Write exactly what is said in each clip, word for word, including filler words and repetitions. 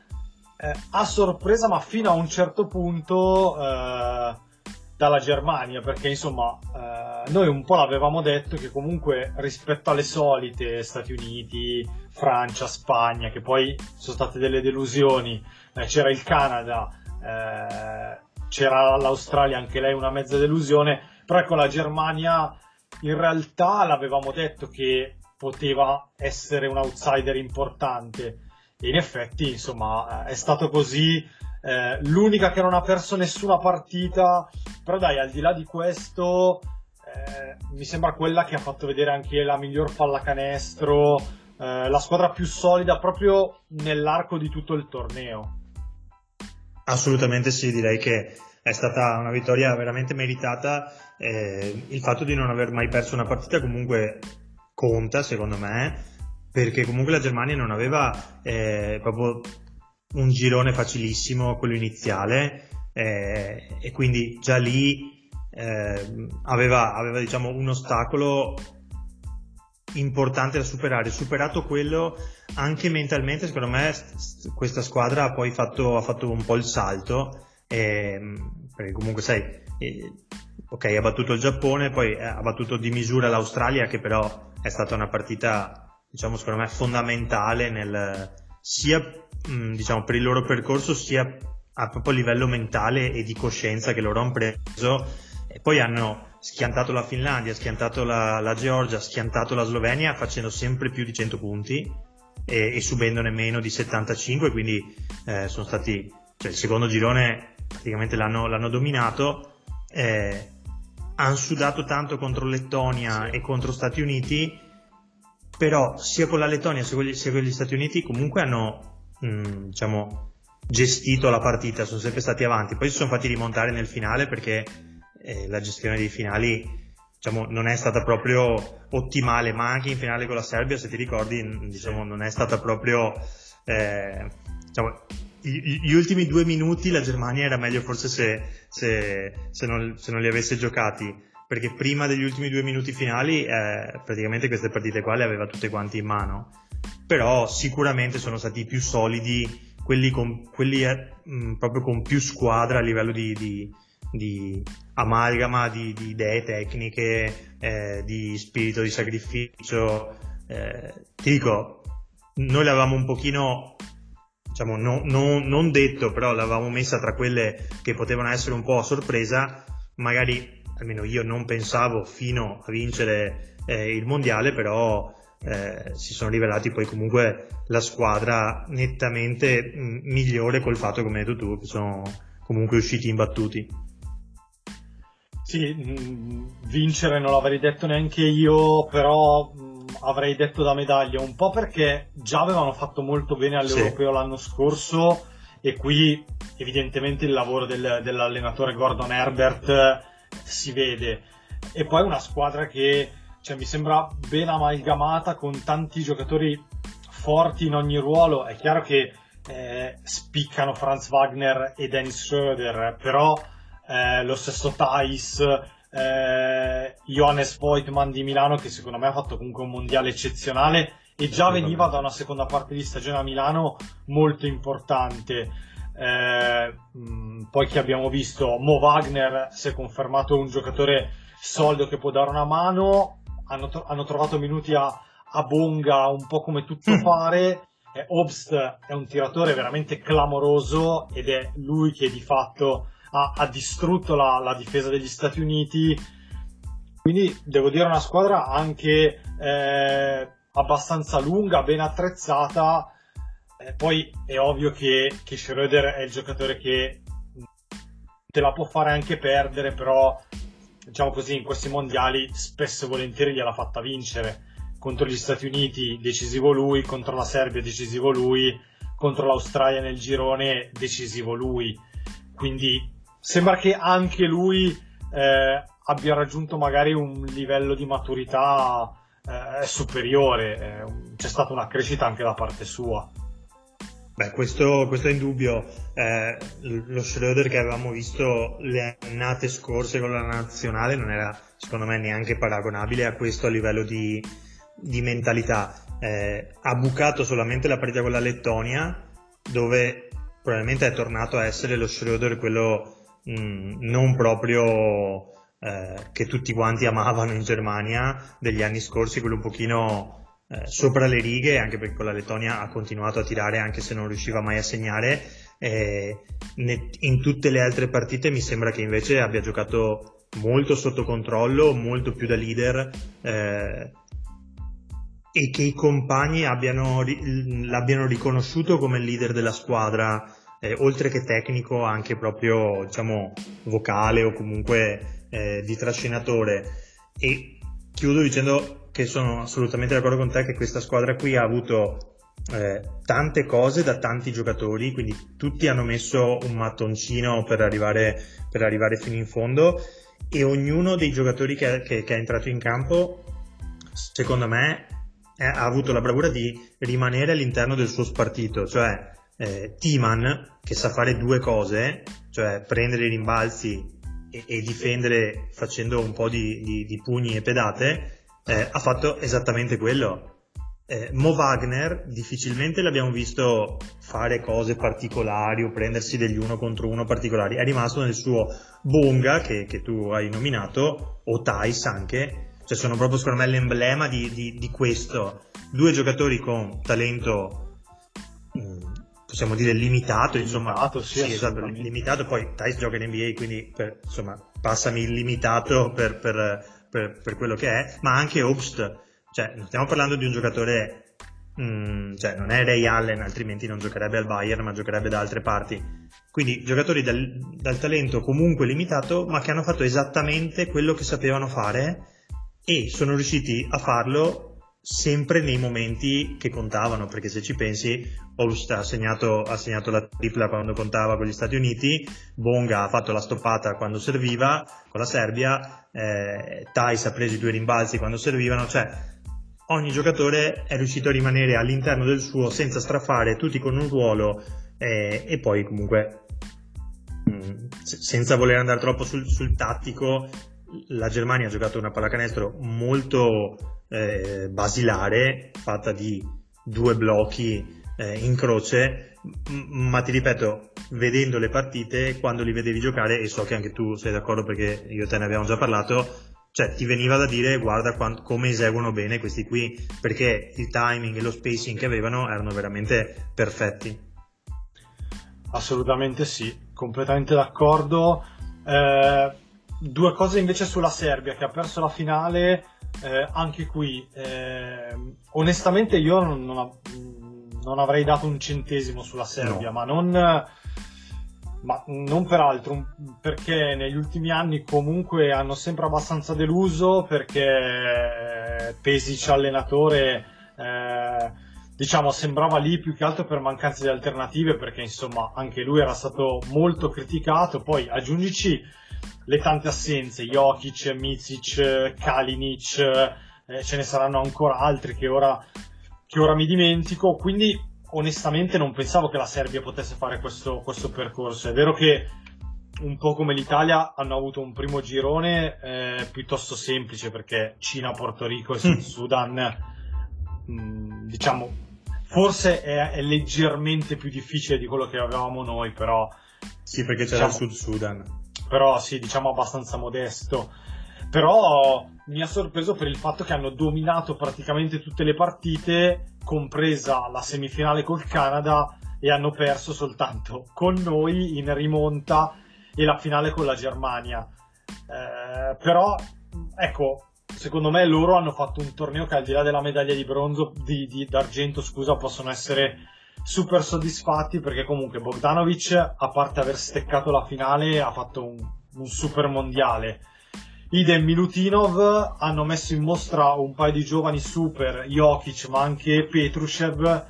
eh, a sorpresa, ma fino a un certo punto eh, dalla Germania, perché insomma eh, noi un po' l'avevamo detto che comunque rispetto alle solite Stati Uniti, Francia, Spagna, che poi sono state delle delusioni, eh, c'era il Canada, eh, c'era l'Australia, anche lei una mezza delusione, però ecco la Germania in realtà l'avevamo detto che poteva essere un outsider importante e in effetti insomma è stato così. Eh, l'unica che non ha perso nessuna partita, però dai, al di là di questo eh, mi sembra quella che ha fatto vedere anche la miglior pallacanestro, eh, la squadra più solida proprio nell'arco di tutto il torneo. Assolutamente sì, direi che è stata una vittoria veramente meritata. Eh, il fatto di non aver mai perso una partita comunque conta secondo me, perché comunque la Germania non aveva eh, proprio un girone facilissimo, quello iniziale, eh, e quindi già lì eh, aveva, aveva diciamo un ostacolo importante da superare. Superato quello, anche mentalmente secondo me st- questa squadra ha poi fatto, ha fatto un po' il salto, eh, perché comunque sai, eh, ok, ha battuto il Giappone, poi ha battuto di misura l'Australia, che però è stata una partita diciamo secondo me fondamentale nel, sia diciamo per il loro percorso, sia a proprio livello mentale e di coscienza che loro hanno preso. E poi hanno schiantato la Finlandia, schiantato la, la Georgia, schiantato la Slovenia, facendo sempre più di cento punti e, e subendone meno di settantacinque, quindi eh, sono stati, cioè il secondo girone praticamente l'hanno, l'hanno dominato. Eh, hanno sudato tanto contro Lettonia e contro Stati Uniti, però sia con la Lettonia sia con gli, sia con gli Stati Uniti comunque hanno diciamo gestito la partita, sono sempre stati avanti, poi si sono fatti rimontare nel finale, perché eh, la gestione dei finali diciamo, non è stata proprio ottimale, ma anche in finale con la Serbia, se ti ricordi, diciamo, non è stata proprio eh, diciamo, gli ultimi due minuti la Germania era meglio forse se, se, se, non, se non li avesse giocati, perché prima degli ultimi due minuti finali eh, praticamente queste partite qua le aveva tutte quante in mano. Però sicuramente sono stati più solidi quelli, con, quelli eh, mh, proprio con più squadra a livello di, di, di amalgama, di, di idee tecniche, eh, di spirito di sacrificio. Eh, ti dico, noi l'avevamo un pochino... diciamo no, no, non detto, però l'avevamo messa tra quelle che potevano essere un po' a sorpresa, magari almeno io non pensavo fino a vincere eh, il mondiale, però eh, si sono rivelati poi comunque la squadra nettamente migliore, col fatto, come hai detto tu, che sono comunque usciti imbattuti. Sì, mh, vincere non l'avrei detto neanche io, però mh, avrei detto da medaglia, un po' perché già avevano fatto molto bene all'Europeo sì. l'anno scorso, e qui evidentemente il lavoro del, dell'allenatore Gordon Herbert si vede. E poi una squadra che, cioè, mi sembra ben amalgamata, con tanti giocatori forti in ogni ruolo. È chiaro che eh, spiccano Franz Wagner e Dennis Schroeder, però... Eh, lo stesso Thais, eh, Johannes Voigtmann di Milano, che secondo me ha fatto comunque un mondiale eccezionale e già veniva da una seconda parte di stagione a Milano molto importante. Eh, mh, poi che abbiamo visto, Mo Wagner si è confermato un giocatore solido che può dare una mano, hanno, to- hanno trovato minuti a-, a Bonga un po' come tutto fare. eh, Obst è un tiratore veramente clamoroso ed è lui che di fatto Ha, ha distrutto la, la difesa degli Stati Uniti. Quindi devo dire una squadra anche eh, abbastanza lunga, ben attrezzata. Eh, poi è ovvio che, che Schroeder è il giocatore che te la può fare anche perdere, però diciamo così, in questi mondiali spesso e volentieri gliel'ha fatta vincere. Contro gli Stati Uniti decisivo lui, contro la Serbia decisivo lui, contro l'Australia nel girone decisivo lui. Quindi sembra che anche lui eh, abbia raggiunto magari un livello di maturità eh, superiore, eh, c'è stata una crescita anche da parte sua. Beh, questo, questo è indubbio. Eh, lo Schroeder che avevamo visto le annate scorse con la nazionale non era, secondo me, neanche paragonabile a questo a livello di, di mentalità. Eh, ha bucato solamente la partita con la Lettonia, dove probabilmente è tornato a essere lo Schroeder quello mh, non proprio eh, che tutti quanti amavano in Germania degli anni scorsi, quello un pochino eh, sopra le righe, anche perché con la Lettonia ha continuato a tirare anche se non riusciva mai a segnare. Eh, ne, in tutte le altre partite mi sembra che invece abbia giocato molto sotto controllo, molto più da leader, eh, e che i compagni abbiano, l'abbiano riconosciuto come leader della squadra, eh, oltre che tecnico anche proprio, diciamo, vocale o comunque eh, di trascinatore. E chiudo dicendo che sono assolutamente d'accordo con te che questa squadra qui ha avuto eh, tante cose da tanti giocatori, quindi tutti hanno messo un mattoncino per arrivare, per arrivare fino in fondo, e ognuno dei giocatori che, che, che è entrato in campo, secondo me, ha avuto la bravura di rimanere all'interno del suo spartito. Cioè eh, Timan, che sa fare due cose, cioè prendere i rimbalzi e, e difendere facendo un po' di, di, di pugni e pedate, eh, ha fatto esattamente quello. eh, Mo Wagner difficilmente l'abbiamo visto fare cose particolari o prendersi degli uno contro uno particolari, è rimasto nel suo Bonga che, che tu hai nominato, o Thais anche. Cioè sono proprio, secondo me, l'emblema di, di, di questo. Due giocatori con talento, possiamo dire, limitato, insomma. Limitato, sì, sì, esatto, limitato. Poi Thais gioca in N B A, quindi per, insomma, passami il limitato per, per, per, per quello che è. Ma anche Obst, cioè non stiamo parlando di un giocatore, mh, cioè non è Ray Allen, altrimenti non giocherebbe al Bayern, ma giocherebbe da altre parti. Quindi giocatori dal, dal talento comunque limitato, ma che hanno fatto esattamente quello che sapevano fare, e sono riusciti a farlo sempre nei momenti che contavano, perché se ci pensi Obst ha segnato, ha segnato la tripla quando contava con gli Stati Uniti, Bonga ha fatto la stoppata quando serviva con la Serbia, eh, Thais ha preso i due rimbalzi quando servivano, cioè ogni giocatore è riuscito a rimanere all'interno del suo senza strafare, tutti con un ruolo, eh, e poi comunque mh, senza voler andare troppo sul, sul tattico, la Germania ha giocato una pallacanestro molto Eh, basilare, fatta di due blocchi eh, in croce, m- ma ti ripeto, vedendo le partite, quando li vedevi giocare, e so che anche tu sei d'accordo perché io e te ne abbiamo già parlato, cioè ti veniva da dire guarda quant- come eseguono bene questi qui, perché il timing e lo spacing che avevano erano veramente perfetti. Assolutamente sì, completamente d'accordo. Eh, due cose invece sulla Serbia che ha perso la finale. Eh, anche qui eh, onestamente io non, non, av- non avrei dato un centesimo sulla Serbia, no. ma non ma non peraltro perché negli ultimi anni comunque hanno sempre abbastanza deluso, perché Pesic allenatore eh, diciamo sembrava lì più che altro per mancanza di alternative, perché insomma anche lui era stato molto criticato, poi aggiungici le tante assenze, Jokic, Micic, Kalinic, eh, ce ne saranno ancora altri che ora, che ora mi dimentico, quindi onestamente non pensavo che la Serbia potesse fare questo, questo percorso. È vero che un po' come l'Italia hanno avuto un primo girone eh, piuttosto semplice, perché Cina, Porto Rico e Sud Sudan, mh, diciamo, forse è, è leggermente più difficile di quello che avevamo noi, però... Sì, perché c'era diciamo, il Sud Sudan. Però sì, diciamo abbastanza modesto, però mi ha sorpreso per il fatto che hanno dominato praticamente tutte le partite, compresa la semifinale col Canada, e hanno perso soltanto con noi in rimonta e la finale con la Germania. Eh, però, ecco, secondo me loro hanno fatto un torneo che al di là della medaglia di bronzo, di, di, d'argento, scusa, possono essere... super soddisfatti, perché comunque Bogdanovic, a parte aver steccato la finale, ha fatto un, un super mondiale. Idem Milutinov, hanno messo in mostra un paio di giovani super, Jokic ma anche Petrushev.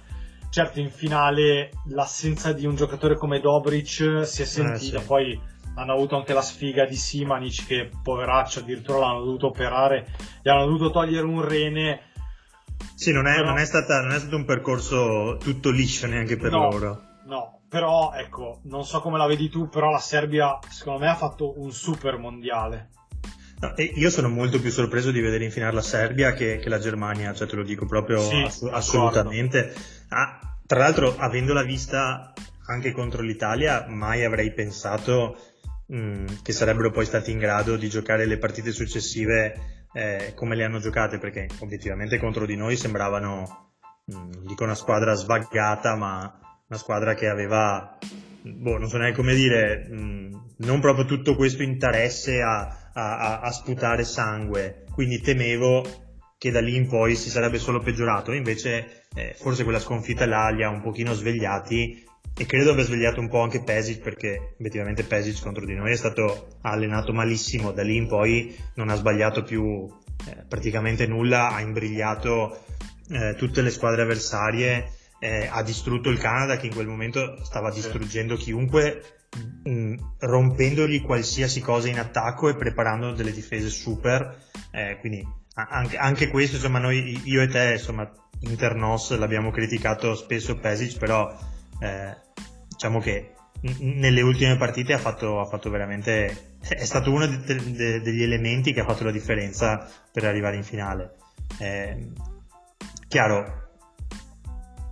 Certo, in finale l'assenza di un giocatore come Dobric si è sentita, eh, sì. Poi hanno avuto anche la sfiga di Simanic, che poveraccio, addirittura l'hanno dovuto operare, gli hanno dovuto togliere un rene. Sì, non è, però, non, è stata, non è stato un percorso tutto liscio neanche per no, loro. No, però ecco, non so come la vedi tu, però la Serbia secondo me ha fatto un super mondiale. No, e io sono molto più sorpreso di vedere in finale la Serbia che, che la Germania, cioè te lo dico proprio sì, ass- assolutamente. Ah, tra l'altro avendola vista anche contro l'Italia, mai avrei pensato mh, che sarebbero poi stati in grado di giocare le partite successive Eh, come le hanno giocate, perché obiettivamente contro di noi sembravano mh, dico una squadra svagata, ma una squadra che aveva boh, non so neanche come dire mh, non proprio tutto questo interesse a, a, a sputare sangue, quindi temevo che da lì in poi si sarebbe solo peggiorato. Invece eh, forse quella sconfitta là li ha un pochino svegliati, e credo abbia svegliato un po' anche Pesic, perché effettivamente Pesic contro di noi è stato allenato malissimo, da lì in poi non ha sbagliato più eh, praticamente nulla, ha imbrigliato eh, tutte le squadre avversarie, eh, ha distrutto il Canada che in quel momento stava distruggendo chiunque, mh, rompendogli qualsiasi cosa in attacco e preparando delle difese super, eh, quindi anche, anche questo insomma noi, io e te insomma internos l'abbiamo criticato spesso Pesic, però Eh, diciamo che n- nelle ultime partite ha fatto, ha fatto veramente, è stato uno de- de- degli elementi che ha fatto la differenza per arrivare in finale. Eh, chiaro,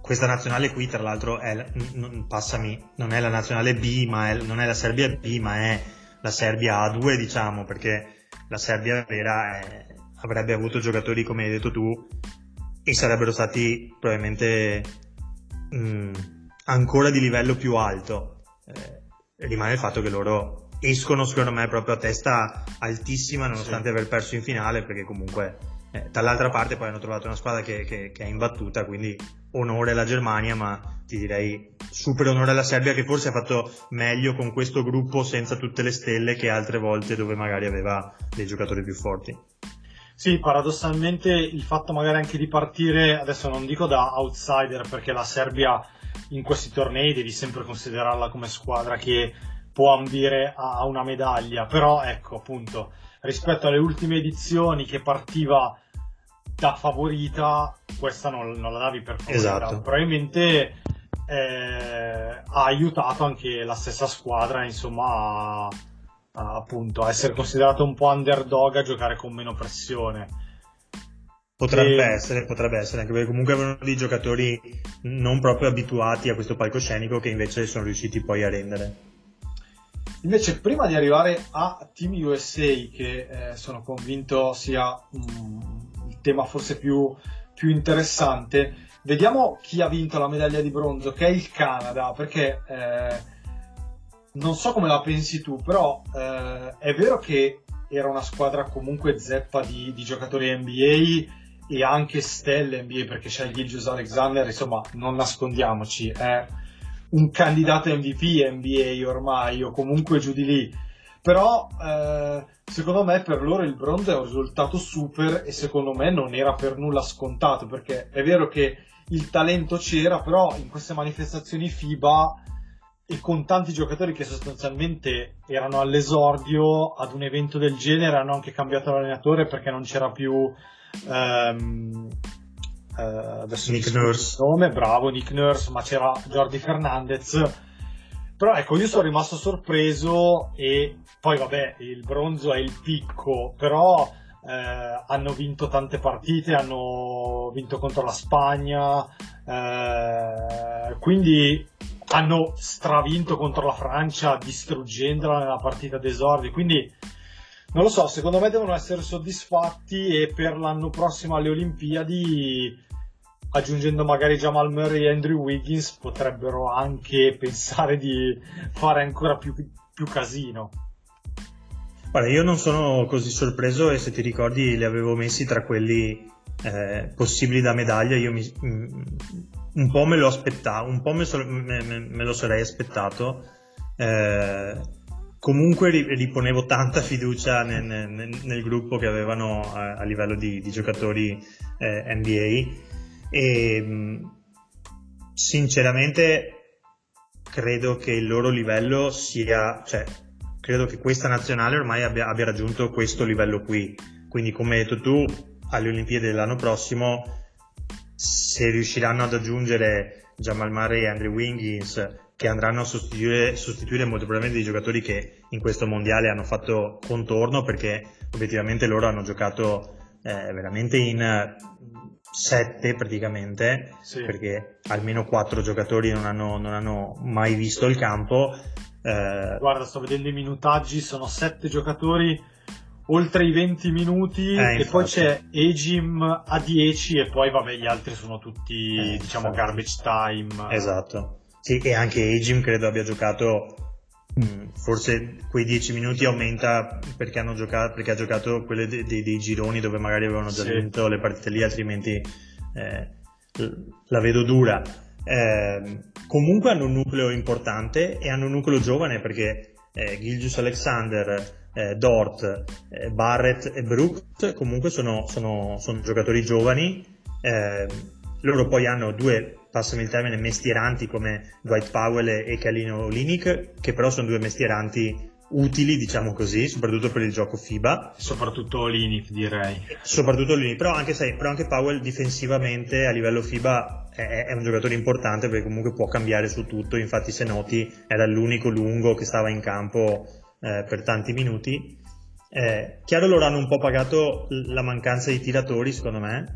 questa nazionale qui tra l'altro è, n- passami, non è la nazionale B, ma è, non è la Serbia B, ma è la Serbia A due, diciamo, perché la Serbia vera è, avrebbe avuto giocatori come hai detto tu e sarebbero stati probabilmente mh, ancora di livello più alto. Eh, rimane il fatto che loro escono secondo me proprio a testa altissima, nonostante sì. aver perso in finale, perché comunque eh, dall'altra parte poi hanno trovato una squadra che, che, che è imbattuta, quindi onore alla Germania, ma ti direi super onore alla Serbia, che forse ha fatto meglio con questo gruppo senza tutte le stelle che altre volte, dove magari aveva dei giocatori più forti. Sì, paradossalmente il fatto magari anche di partire, adesso non dico da outsider, perché la Serbia in questi tornei devi sempre considerarla come squadra che può ambire a una medaglia, però ecco appunto rispetto alle ultime edizioni che partiva da favorita, questa non, non la davi per favorita. Esatto. Probabilmente eh, ha aiutato anche la stessa squadra, insomma, a, a, appunto a essere considerato un po' underdog, a giocare con meno pressione. Potrebbe e... essere, potrebbe essere, anche perché comunque avevano dei giocatori non proprio abituati a questo palcoscenico, che invece sono riusciti poi a rendere. Invece, prima di arrivare a Team U S A, che eh, sono convinto sia mh, il tema forse più, più interessante, vediamo chi ha vinto la medaglia di bronzo, che è il Canada, perché eh, non so come la pensi tu, però eh, è vero che era una squadra comunque zeppa di, di giocatori N B A e anche stelle N B A, perché c'è il Gilgeous-Alexander, insomma, non nascondiamoci, è eh. un candidato M V P N B A ormai, o comunque giù di lì, però eh, secondo me per loro il bronzo è un risultato super, e secondo me non era per nulla scontato, perché è vero che il talento c'era, però in queste manifestazioni FIBA e con tanti giocatori che sostanzialmente erano all'esordio ad un evento del genere, hanno anche cambiato l'allenatore perché non c'era più ehm, Uh, adesso Nick Nurse, nome, bravo Nick Nurse, ma c'era Jordi Fernandez. Però ecco, io sono rimasto sorpreso, e poi vabbè, il bronzo è il picco, però eh, hanno vinto tante partite, hanno vinto contro la Spagna, eh, quindi hanno stravinto contro la Francia, distruggendola nella partita d'esordio, quindi non lo so, secondo me devono essere soddisfatti, e per l'anno prossimo alle Olimpiadi, aggiungendo magari Jamal Murray e Andrew Wiggins, potrebbero anche pensare di fare ancora più, più casino. Guarda, io non sono così sorpreso, e se ti ricordi li avevo messi tra quelli eh, possibili da medaglia. Io mi, un po' me lo aspettavo, un po' me, me, me lo sarei aspettato. Eh, Comunque riponevo tanta fiducia nel, nel, nel gruppo che avevano a, a livello di, di giocatori eh, N B A, e sinceramente credo che il loro livello sia, cioè credo che questa nazionale ormai abbia, abbia raggiunto questo livello qui, quindi come hai detto tu, alle Olimpiadi dell'anno prossimo, se riusciranno ad aggiungere Jamal Murray e Andrew Wiggins, che andranno a sostituire, sostituire molto probabilmente i giocatori che in questo mondiale hanno fatto contorno, perché obiettivamente loro hanno giocato eh, veramente in sette praticamente, sì, perché almeno quattro giocatori non hanno, non hanno mai visto il campo. Eh, Guarda, sto vedendo i minutaggi, sono sette giocatori oltre i venti minuti, eh, e poi c'è Ejim a dieci, e poi vabbè gli altri sono tutti eh, diciamo garbage time. Esatto. Sì, e anche Ejim credo abbia giocato mh, forse quei dieci minuti aumenta perché, hanno giocato, perché ha giocato quelle dei, dei, dei gironi dove magari avevano già sì. vinto le partite lì, altrimenti eh, la vedo dura. Eh, comunque hanno un nucleo importante, e hanno un nucleo giovane, perché eh, Gilgeous-Alexander, eh, Dort, eh, Barrett e Brooks comunque sono, sono, sono giocatori giovani. Eh, loro poi hanno due, passami il termine, mestieranti come Dwight Powell e Kalino Linick, che però sono due mestieranti utili, diciamo così, soprattutto per il gioco FIBA. Soprattutto Linick, direi. Soprattutto Linick, però anche, sai, però anche Powell difensivamente a livello FIBA è, è un giocatore importante, perché comunque può cambiare su tutto. Infatti, se noti, era l'unico lungo che stava in campo eh, per tanti minuti. Eh, chiaro, loro hanno un po' pagato la mancanza di tiratori, secondo me,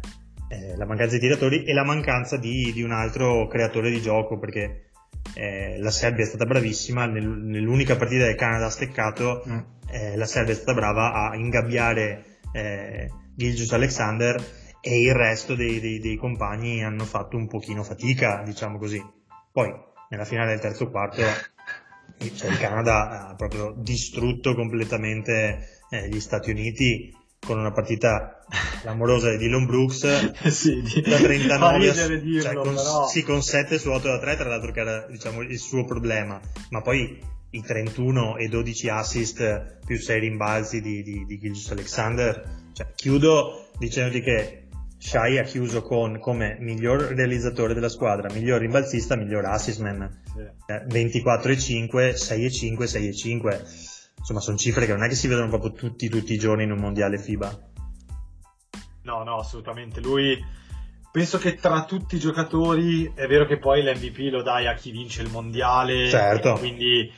la mancanza di tiratori e la mancanza di, di un altro creatore di gioco, perché eh, la Serbia è stata bravissima nel, nell'unica partita che Canada ha steccato. mm. eh, la Serbia è stata brava a ingabbiare eh, Gilgeous-Alexander, e il resto dei, dei, dei compagni hanno fatto un pochino fatica, diciamo così. Poi nella finale del terzo quarto cioè, il Canada ha proprio distrutto completamente eh, gli Stati Uniti, con una partita clamorosa di Lon Brooks sì, di... da trentanove a... dirlo, cioè, con, però... sì, con sette su otto da tre, tra l'altro, che era, diciamo, il suo problema, ma poi i trentuno e dodici assist più sei rimbalzi di, di, di Gilgeous-Alexander Cioè, chiudo dicendoti che Shai ha chiuso con come miglior realizzatore della squadra, miglior rimbalzista, miglior assist man, eh, ventiquattro e cinque, sei e cinque, sei e cinque, insomma sono cifre che non è che si vedono proprio tutti tutti i giorni in un mondiale FIBA. No, no, assolutamente, lui penso che tra tutti i giocatori, è vero che poi l'M V P lo dai a chi vince il mondiale, certo, quindi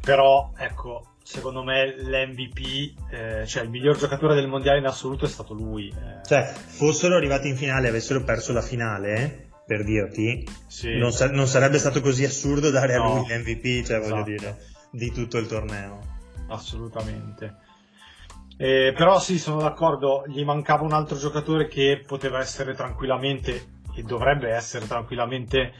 però ecco, secondo me l'M V P, eh, cioè il miglior giocatore del mondiale in assoluto è stato lui. Eh. Cioè, fossero arrivati in finale e avessero perso la finale, per dirti, sì, non, sa- non sarebbe stato così assurdo dare no, a lui l'M V P, cioè esatto, voglio dire, di tutto il torneo. Assolutamente. Eh, però sì, sono d'accordo, gli mancava un altro giocatore che poteva essere tranquillamente, e dovrebbe essere tranquillamente,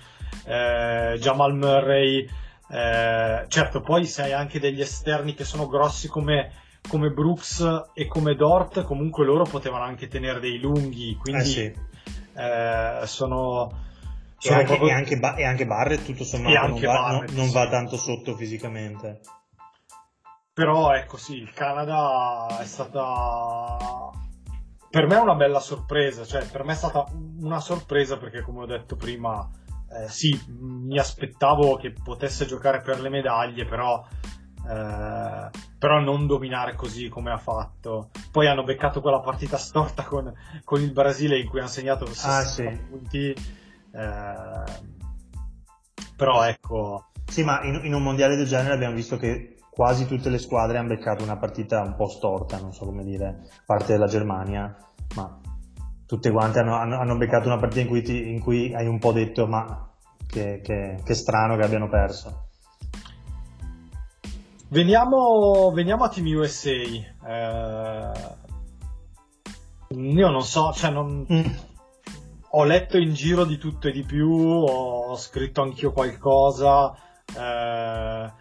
eh, Jamal Murray. Eh, certo, poi se hai anche degli esterni che sono grossi come, come Brooks e come Dort, comunque loro potevano anche tenere dei lunghi, quindi eh sì, eh, sono, sono e, anche, proprio... e, anche ba- e anche Barrett tutto sommato non, va, Barrett, no, non sì, va tanto sotto fisicamente, però ecco sì, il Canada è stata per me una bella sorpresa, cioè per me è stata una sorpresa perché, come ho detto prima, Eh, sì, mi aspettavo che potesse giocare per le medaglie, però, eh, però non dominare così come ha fatto. Poi hanno beccato quella partita storta con, con il Brasile in cui hanno segnato sessanta ah, sì, punti, eh, però ecco sì, ma in, in un mondiale del genere abbiamo visto che quasi tutte le squadre hanno beccato una partita un po' storta, non so come dire, parte della Germania, ma tutte quante hanno, hanno, hanno beccato una partita in cui, ti, in cui hai un po' detto ma che, che, che strano che abbiano perso. Veniamo, veniamo a Team U S A. Eh, io non so, cioè non, mm. ho letto in giro di tutto e di più, ho, ho scritto anch'io qualcosa, eh,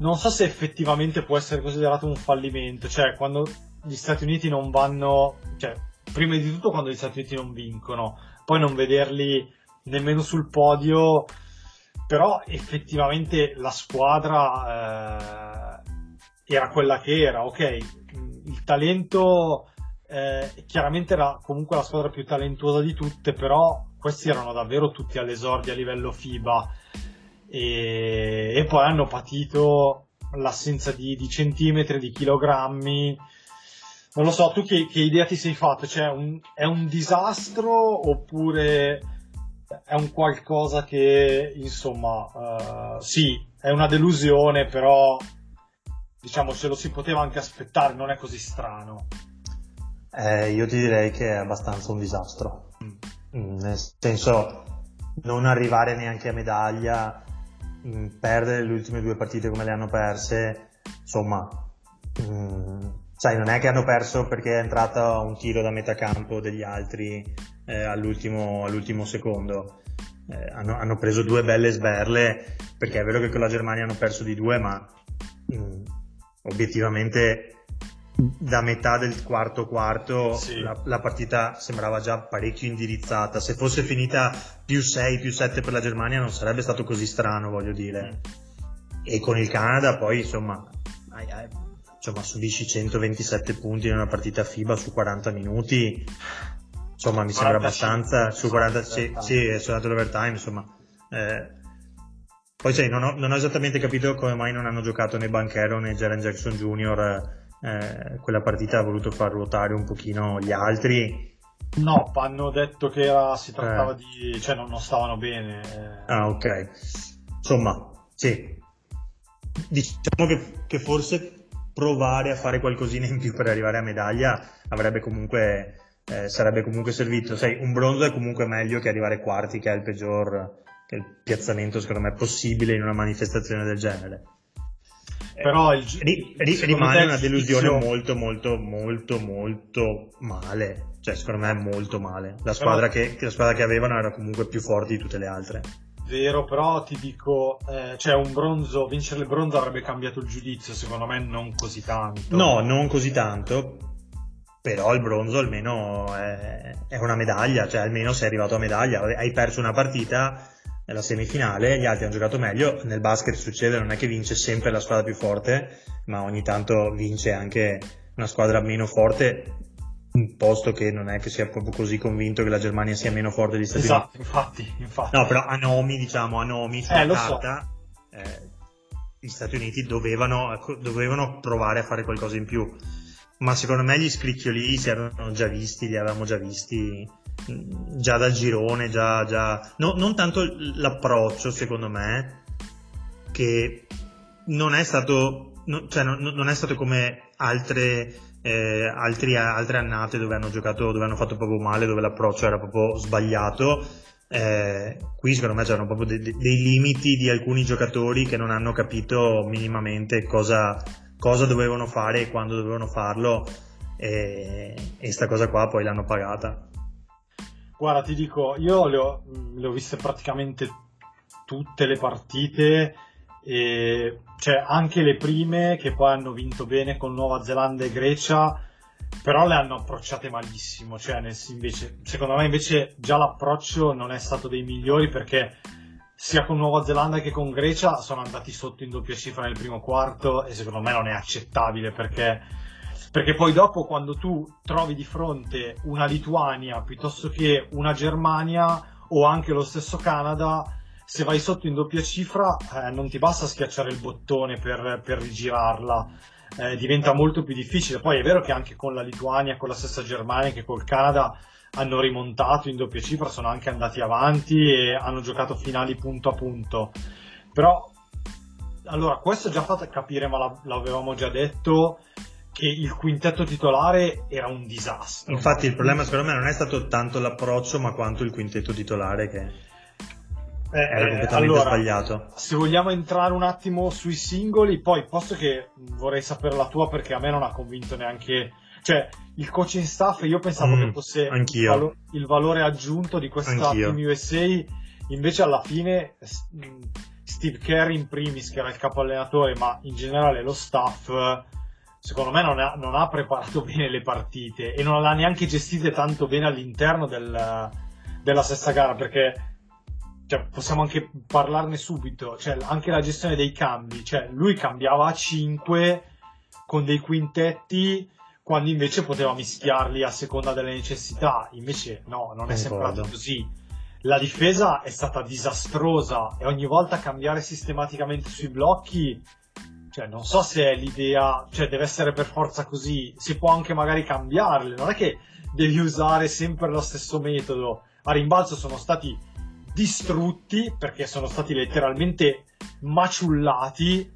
non so se effettivamente può essere considerato un fallimento, cioè quando gli Stati Uniti non vanno... Cioè, prima di tutto quando gli Stati Uniti non vincono, poi non vederli nemmeno sul podio, però effettivamente la squadra, eh, era quella che era, ok, il talento, eh, chiaramente era comunque la squadra più talentuosa di tutte, però questi erano davvero tutti all'esordio a livello FIBA e, e poi hanno patito l'assenza di, di centimetri, di chilogrammi. Non lo so, tu che, che idea ti sei fatto? Cioè, un, è un disastro oppure è un qualcosa che, insomma, uh, sì, è una delusione, però diciamo ce lo si poteva anche aspettare, non è così strano. Eh, io ti direi che è abbastanza un disastro. Mm. Nel senso, non arrivare neanche a medaglia, mh, perdere le ultime due partite come le hanno perse, insomma... Mh, sai, non è che hanno perso perché è entrato un tiro da metà campo degli altri, eh, all'ultimo, all'ultimo secondo, eh, hanno, hanno preso due belle sberle, perché è vero che con la Germania hanno perso di due, ma mh, obiettivamente da metà del quarto quarto sì, la, la partita sembrava già parecchio indirizzata. Se fosse finita più sei, più sette per la Germania non sarebbe stato così strano, voglio dire. E con il Canada poi insomma... Ai, ai, insomma subisci centoventisette punti in una partita FIBA su quaranta minuti, insomma mi sembra abbastanza su quaranta, sì, sì, è stato l'overtime, insomma, eh, poi sai, non ho, non ho esattamente capito come mai non hanno giocato né Banchero né Jaren Jackson Junior, eh, quella partita ha voluto far ruotare un pochino gli altri. No, hanno detto che era, si trattava eh. di, cioè non, non stavano bene, eh. Ah ok, insomma sì, diciamo che, che forse provare a fare qualcosina in più per arrivare a medaglia avrebbe comunque, eh, sarebbe comunque servito. Sai, un bronzo è comunque meglio che arrivare quarti, che è il peggior, che è il piazzamento secondo me possibile in una manifestazione del genere. Però il, ri, ri, rimane una delusione tizio... molto molto molto molto male, cioè secondo me è molto male. La squadra, però... che, che la squadra che avevano era comunque più forte di tutte le altre. Vero, però ti dico, eh, cioè un bronzo, vincere il bronzo avrebbe cambiato il giudizio, secondo me non così tanto. No, non così tanto, però il bronzo almeno è, è una medaglia, cioè almeno sei arrivato a medaglia, hai perso una partita nella semifinale, gli altri hanno giocato meglio. Nel basket succede, non è che vince sempre la squadra più forte, ma ogni tanto vince anche una squadra meno forte posto che non è che sia proprio così convinto che la Germania sia meno forte di Stati Uniti. Esatto, infatti, infatti. No, però a nomi, diciamo, a nomi sulla eh, carta so. eh, gli Stati Uniti dovevano, dovevano provare a fare qualcosa in più, ma secondo me gli scricchioli si erano già visti, li avevamo già visti già dal girone, già, già... No, non tanto l'approccio, secondo me, che non è stato, no, cioè non, non è stato come altre... Eh, altri, altre annate dove hanno giocato, dove hanno fatto proprio male, dove l'approccio era proprio sbagliato. Eh, qui secondo me c'erano proprio de- de- dei limiti di alcuni giocatori che non hanno capito minimamente cosa, cosa dovevano fare e quando dovevano farlo, eh, e sta cosa qua poi l'hanno pagata. Guarda, ti dico, io le ho, le ho viste praticamente tutte le partite, e cioè anche le prime che poi hanno vinto bene con Nuova Zelanda e Grecia, però le hanno approcciate malissimo, cioè nel, invece, secondo me invece già l'approccio non è stato dei migliori, perché sia con Nuova Zelanda che con Grecia sono andati sotto in doppia cifra nel primo quarto e secondo me non è accettabile, perché, perché poi dopo quando tu trovi di fronte una Lituania piuttosto che una Germania o anche lo stesso Canada, se vai sotto in doppia cifra eh, non ti basta schiacciare il bottone per, per rigirarla, eh, diventa molto più difficile. Poi è vero che anche con la Lituania, con la stessa Germania, che col Canada hanno rimontato in doppia cifra, sono anche andati avanti e hanno giocato finali punto a punto, però allora questo già fa capire, ma la, l'avevamo già detto, che il quintetto titolare era un disastro. Infatti il problema secondo me non è stato tanto l'approccio ma quanto il quintetto titolare che... Eh, era completamente allora, sbagliato. Se vogliamo entrare un attimo sui singoli, poi posto che vorrei sapere la tua, perché a me non ha convinto neanche, cioè il coaching staff, io pensavo mm, che fosse il, valo- il valore aggiunto di questa Team U S A, invece alla fine Steve Kerr in primis, che era il capo allenatore, ma in generale lo staff secondo me non ha, non ha preparato bene le partite e non l'ha neanche gestite tanto bene all'interno del, della stessa gara, perché cioè, possiamo anche parlarne subito, cioè, anche la gestione dei cambi, cioè, lui cambiava a cinque con dei quintetti quando invece poteva mischiarli a seconda delle necessità, invece no, non è sembrato così. La difesa è stata disastrosa e ogni volta cambiare sistematicamente sui blocchi, cioè, non so se è l'idea, cioè, deve essere per forza così, si può anche magari cambiarle, non è che devi usare sempre lo stesso metodo. A rimbalzo sono stati distrutti, perché sono stati letteralmente maciullati,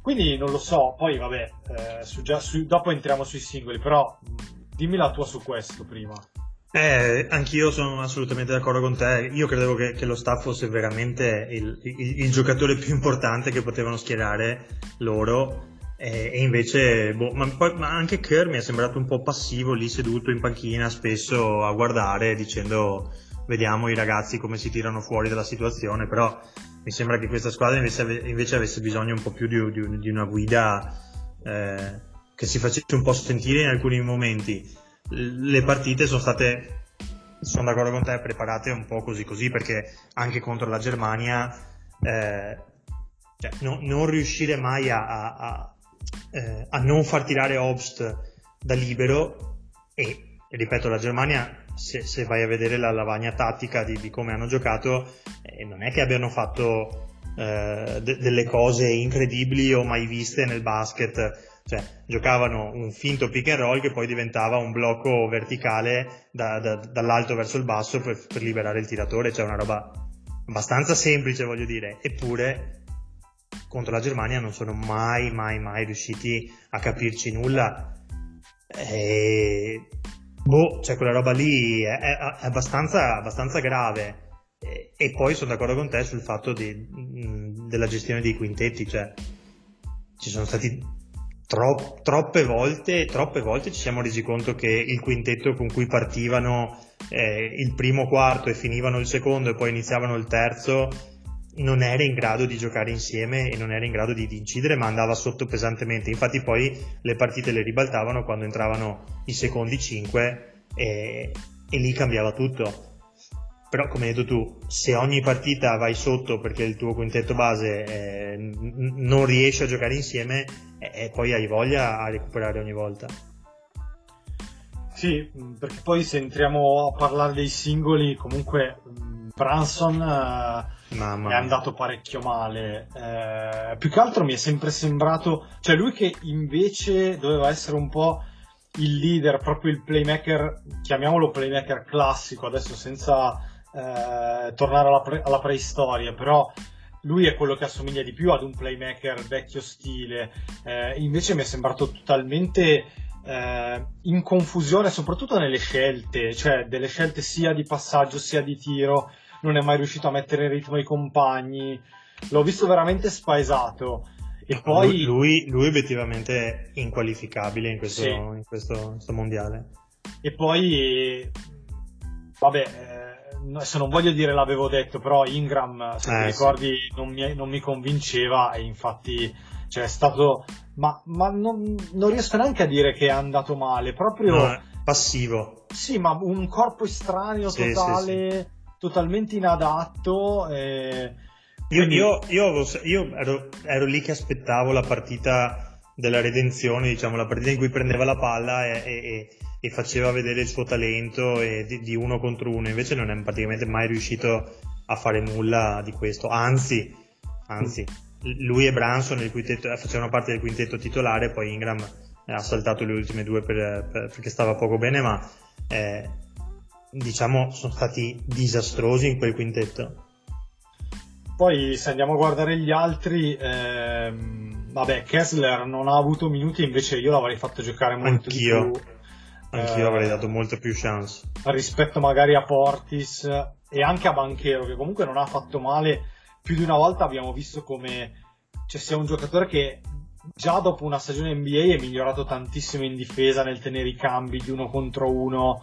quindi non lo so. Poi vabbè, eh, su, già, su, dopo entriamo sui singoli, però dimmi la tua su questo prima. Eh, anch'io sono assolutamente d'accordo con te. Io credevo che, che lo staff fosse veramente il, il, il giocatore più importante che potevano schierare loro, eh, e invece boh, ma, poi, ma anche Kerr mi è sembrato un po' passivo lì seduto in panchina spesso a guardare dicendo vediamo i ragazzi come si tirano fuori dalla situazione, però mi sembra che questa squadra invece, invece avesse bisogno un po' più di, di, di una guida eh, che si facesse un po' sentire in alcuni momenti. Le partite sono state, sono d'accordo con te, preparate un po' così così, perché anche contro la Germania eh, cioè, no, non riuscire mai a, a, a, eh, a non far tirare Obst da libero e, ripeto, la Germania, Se, se vai a vedere la lavagna tattica di, di come hanno giocato, eh, non è che abbiano fatto eh, de, delle cose incredibili o mai viste nel basket, cioè giocavano un finto pick and roll che poi diventava un blocco verticale da, da, dall'alto verso il basso per, per liberare il tiratore, cioè una roba abbastanza semplice, voglio dire, eppure contro la Germania non sono mai mai mai riusciti a capirci nulla e... boh, cioè quella roba lì è, è, è abbastanza, abbastanza grave. E, e poi sono d'accordo con te sul fatto di, della gestione dei quintetti, cioè ci sono stati tro, troppe volte troppe volte ci siamo resi conto che il quintetto con cui partivano eh, il primo quarto e finivano il secondo e poi iniziavano il terzo non era in grado di giocare insieme e non era in grado di, di incidere, ma andava sotto pesantemente. Infatti poi le partite le ribaltavano quando entravano i secondi cinque e, e lì cambiava tutto. Però come hai detto tu, se ogni partita vai sotto perché il tuo quintetto base eh, n- non riesce a giocare insieme, e eh, poi hai voglia a recuperare ogni volta. Sì, perché poi se entriamo a parlare dei singoli, comunque Branson uh, è andato parecchio male, eh, più che altro mi è sempre sembrato, cioè lui che invece doveva essere un po' il leader, proprio il playmaker, chiamiamolo playmaker classico, adesso senza eh, tornare alla, pre- alla preistoria, però lui è quello che assomiglia di più ad un playmaker vecchio stile, eh, invece mi è sembrato totalmente eh, in confusione, soprattutto nelle scelte, cioè delle scelte sia di passaggio sia di tiro, non è mai riuscito a mettere in ritmo i compagni, l'ho visto veramente spaesato. E poi lui, lui obiettivamente è inqualificabile in questo, sì. in questo, in questo mondiale. E poi vabbè, se non voglio dire l'avevo detto, però Ingram, se eh, ti ricordi, sì. non, mi, non mi convinceva, e infatti cioè, è stato ma, ma non, non riesco neanche a dire che è andato male, proprio no, passivo, sì, ma un corpo estraneo, sì, totale, sì, sì. totalmente inadatto, eh, Io, io, io, io ero, ero lì che aspettavo la partita della redenzione, diciamo, la partita in cui prendeva la palla e, e, e faceva vedere il suo talento e di, di uno contro uno, invece non è praticamente mai riuscito a fare nulla di questo, anzi, anzi lui e Branson il quintetto, facevano parte del quintetto titolare, poi Ingram ha saltato le ultime due per, per, perché stava poco bene, ma eh, diciamo sono stati disastrosi in quel quintetto. Poi se andiamo a guardare gli altri, ehm, vabbè, Kessler non ha avuto minuti, invece io l'avrei fatto giocare molto anch'io. di più. Anch'io eh, avrei dato molto più chance. Rispetto magari a Portis e anche a Banchero, che comunque non ha fatto male. Più di una volta abbiamo visto come cioè, sia un giocatore che già dopo una stagione N B A è migliorato tantissimo in difesa, nel tenere i cambi di uno contro uno.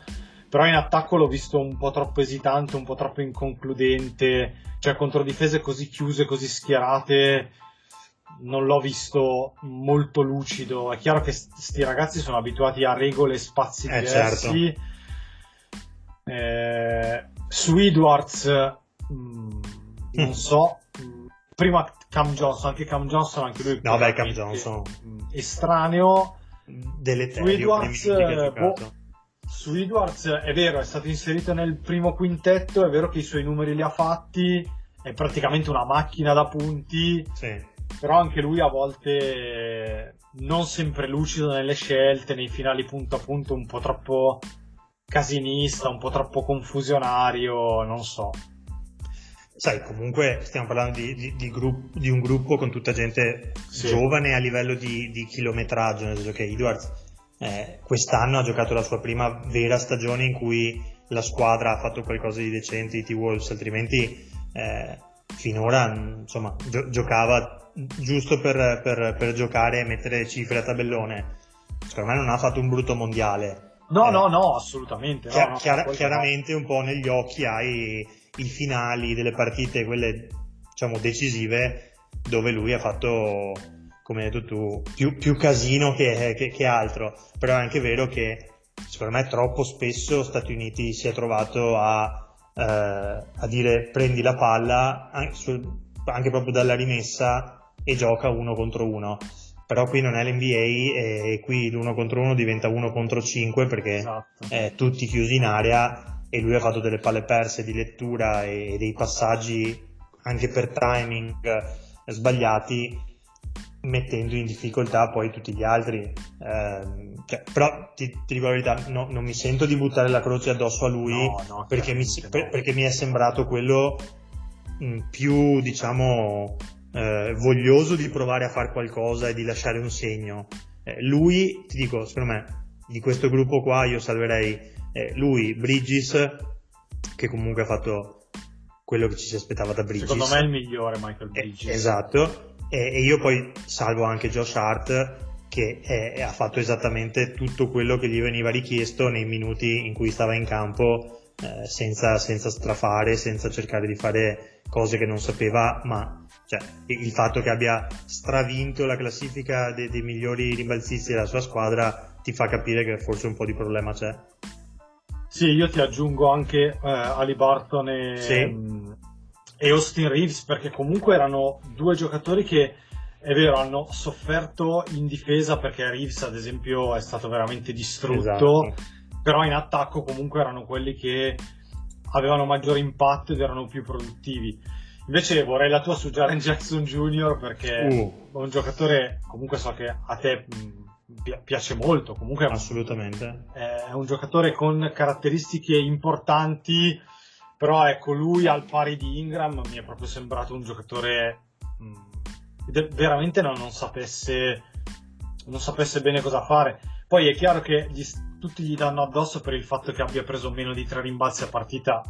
Però in attacco l'ho visto un po' troppo esitante, un po' troppo inconcludente, cioè contro difese così chiuse, così schierate, non l'ho visto molto lucido. È chiaro che sti ragazzi sono abituati a regole e spazi eh, diversi. Certo. Eh, su Edwards, mh, non so, prima Cam Johnson, anche Cam Johnson, anche lui no, beh, Cam Johnson. estraneo. Su Edwards, boh. Su Edwards è vero, è stato inserito nel primo quintetto, è vero che i suoi numeri li ha fatti, è praticamente una macchina da punti, sì. Però anche lui a volte non sempre lucido nelle scelte, nei finali punto a punto un po' troppo casinista, un po' troppo confusionario, non so. Sai, comunque stiamo parlando di, di, di, grupp- di un gruppo con tutta gente sì. giovane a livello di, di chilometraggio, nel senso che Edwards... Eh, quest'anno ha giocato la sua prima vera stagione in cui la squadra ha fatto qualcosa di decente, i T-Wolves, altrimenti eh, finora insomma gio- giocava giusto per, per, per giocare e mettere cifre a tabellone. Secondo me non ha fatto un brutto mondiale, no eh, no no assolutamente chiar- no, no, chiar- chiaramente no. Un po' negli occhi hai i finali delle partite, quelle diciamo decisive, dove lui ha fatto, come hai detto tu, più, più casino che, che, che altro. Però è anche vero che secondo me troppo spesso Stati Uniti si è trovato a, eh, a dire prendi la palla anche, su, anche proprio dalla rimessa e gioca uno contro uno, però qui non è l'N B A e qui l'uno contro uno diventa uno contro cinque, perché esatto. eh, tutti chiusi in area, e lui ha fatto delle palle perse di lettura e, e dei passaggi anche per timing eh, sbagliati, mettendo in difficoltà poi tutti gli altri. Eh, cioè, però ti, ti dico la verità, no, non mi sento di buttare la croce addosso a lui, no, no, perché, mi, no. per, perché mi è sembrato quello mh, più diciamo eh, voglioso di provare a fare qualcosa e di lasciare un segno. Eh, lui, ti dico, secondo me di questo gruppo qua io salverei eh, lui, Bridges, che comunque ha fatto quello che ci si aspettava da Bridges, secondo me è il migliore Michael Bridges, eh, esatto. E io poi salvo anche Josh Hart, che è, ha fatto esattamente tutto quello che gli veniva richiesto nei minuti in cui stava in campo, eh, senza, senza strafare, senza cercare di fare cose che non sapeva, ma cioè, il fatto che abbia stravinto la classifica dei, dei migliori rimbalzisti della sua squadra ti fa capire che forse un po' di problema c'è. Sì, io ti aggiungo anche eh, Haliburton e... Sì. e Austin Reeves, perché comunque erano due giocatori che, è vero, hanno sofferto in difesa, perché Reeves ad esempio è stato veramente distrutto, esatto. però in attacco comunque erano quelli che avevano maggiore impatto ed erano più produttivi. Invece vorrei la tua su Jaren Jackson Junior, perché uh. è un giocatore, comunque so che a te piace molto, comunque assolutamente è un giocatore con caratteristiche importanti, però ecco, lui al pari di Ingram mi è proprio sembrato un giocatore mh, veramente no, non sapesse non sapesse bene cosa fare. Poi è chiaro che gli, tutti gli danno addosso per il fatto che abbia preso meno di tre rimbalzi a partita,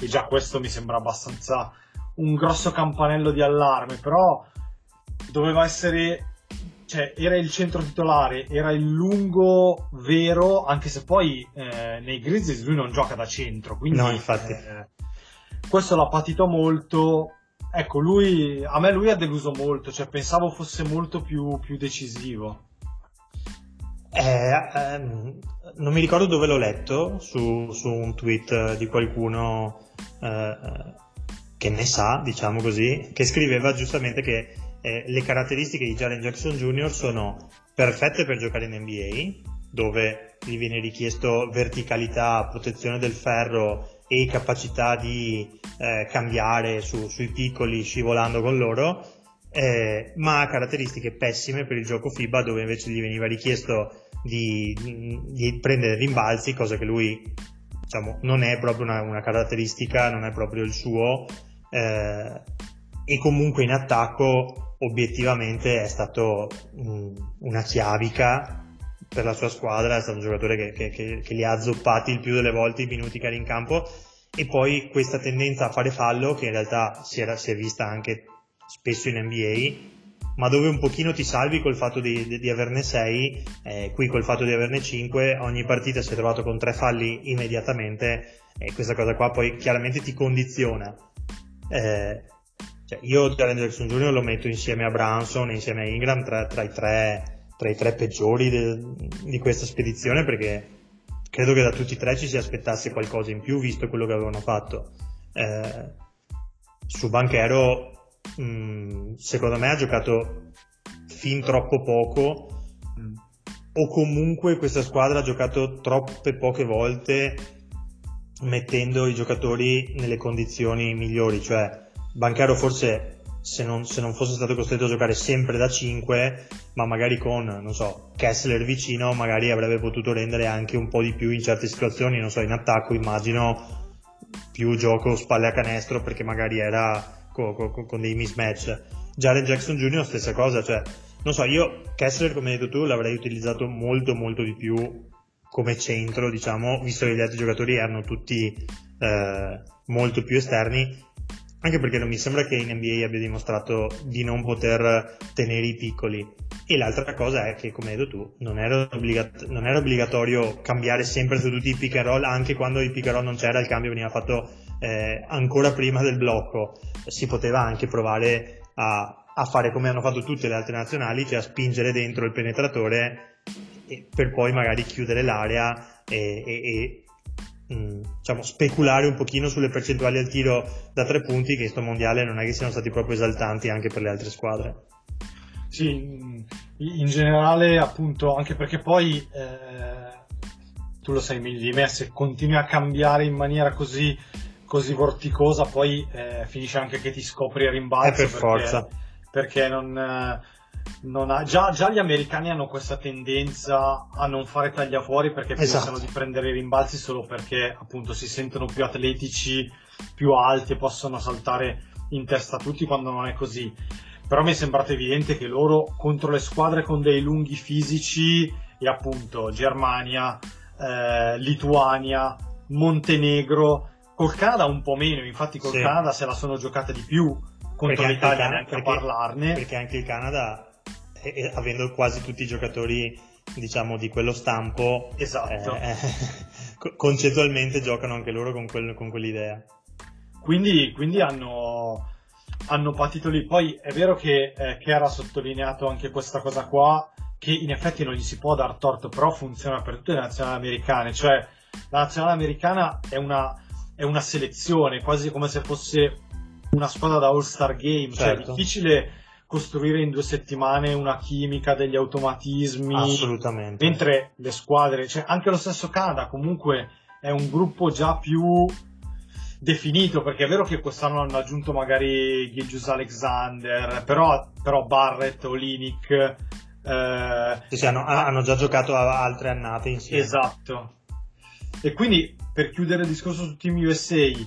e già questo mi sembra abbastanza un grosso campanello di allarme, però doveva essere, cioè era il centro titolare, era il lungo vero, anche se poi eh, nei Grizzlies lui non gioca da centro, quindi no, infatti. Eh, questo l'ha patito molto, ecco. Lui, a me lui ha deluso molto, cioè pensavo fosse molto più, più decisivo. Eh, ehm, non mi ricordo dove l'ho letto, su, su un tweet di qualcuno eh, che ne sa, diciamo così, che scriveva giustamente che eh, le caratteristiche di Jaren Jackson Junior sono perfette per giocare in N B A, dove gli viene richiesto verticalità, protezione del ferro e capacità di eh, cambiare su, sui piccoli, scivolando con loro, eh, ma ha caratteristiche pessime per il gioco FIBA, dove invece gli veniva richiesto di, di prendere rimbalzi, cosa che lui, diciamo, non è proprio una, una caratteristica, non è proprio il suo, eh, e comunque in attacco obiettivamente è stato mh, una chiavica per la sua squadra, è stato un giocatore che, che, che, che li ha azzoppati il più delle volte i minuti che era in campo, e poi questa tendenza a fare fallo che in realtà si, era, si è vista anche spesso in N B A, ma dove un pochino ti salvi col fatto di, di, di averne sei, eh, qui col fatto di averne cinque, ogni partita si è trovato con tre falli immediatamente, e questa cosa qua poi chiaramente ti condiziona. Eh, cioè io Jaren Jackson Junior lo metto insieme a Branson, insieme a Ingram, tra, tra i tre tra i tre peggiori de, di questa spedizione, perché credo che da tutti e tre ci si aspettasse qualcosa in più, visto quello che avevano fatto. Eh, su Banchero, mh, secondo me ha giocato fin troppo poco, mh, o comunque questa squadra ha giocato troppe poche volte mettendo i giocatori nelle condizioni migliori. Cioè Banchero forse, se non, se non fosse stato costretto a giocare sempre da cinque, ma magari con, non so, Kessler vicino, magari avrebbe potuto rendere anche un po' di più in certe situazioni, non so, in attacco immagino più gioco spalle a canestro, perché magari era co- co- con dei mismatch. Jaren Jackson Junior stessa cosa, cioè, non so, io Kessler, come hai detto tu, l'avrei utilizzato molto molto di più come centro, diciamo, visto che gli altri giocatori erano tutti eh, molto più esterni, anche perché non mi sembra che in N B A abbia dimostrato di non poter tenere i piccoli. E l'altra cosa è che, come hai detto tu, non era, obbligat- non era obbligatorio cambiare sempre su tutti i pick and roll, anche quando il pick and roll non c'era, il cambio veniva fatto eh, ancora prima del blocco. Si poteva anche provare a, a fare come hanno fatto tutte le altre nazionali, cioè a spingere dentro il penetratore e, per poi magari chiudere l'area e... e, e diciamo speculare un pochino sulle percentuali al tiro da tre punti, che in sto mondiale non è che siano stati proprio esaltanti anche per le altre squadre. Sì, in generale, appunto, anche perché poi eh, tu lo sai meglio di me, se continui a cambiare in maniera così così vorticosa, poi eh, finisce anche che ti scopri il rimbalzo, è per perché, forza perché non, non ha, già, già gli americani hanno questa tendenza a non fare tagliafuori, perché esatto, pensano di prendere i rimbalzi solo perché appunto si sentono più atletici, più alti, e possono saltare in testa a tutti, quando non è così. Però mi è sembrato evidente che loro, contro le squadre con dei lunghi fisici, e appunto Germania, eh, Lituania, Montenegro, col Canada un po' meno, infatti col sì. Canada se la sono giocata di più, contro perché l'Italia Canada, neanche perché, a parlarne, perché anche il Canada, E avendo quasi tutti i giocatori, diciamo, di quello stampo, esatto, eh, eh, concettualmente giocano anche loro con, quel, con quell'idea, quindi, quindi hanno, hanno patito lì. Poi è vero che eh, Kerr ha sottolineato anche questa cosa qua, che in effetti non gli si può dar torto, però funziona per tutte le nazionali americane, cioè la nazionale americana è una, è una selezione, quasi come se fosse una squadra da All-Star Game, certo. Cioè è difficile costruire in due settimane una chimica, degli automatismi. Assolutamente. Mentre le squadre, cioè anche lo stesso Canada comunque è un gruppo già più definito, perché è vero che quest'anno hanno aggiunto magari Gilgeous-Alexander, però, però Barrett o Linick eh... sì, sì, hanno, hanno già giocato altre annate insieme. Esatto. E quindi, per chiudere il discorso su Team U S A,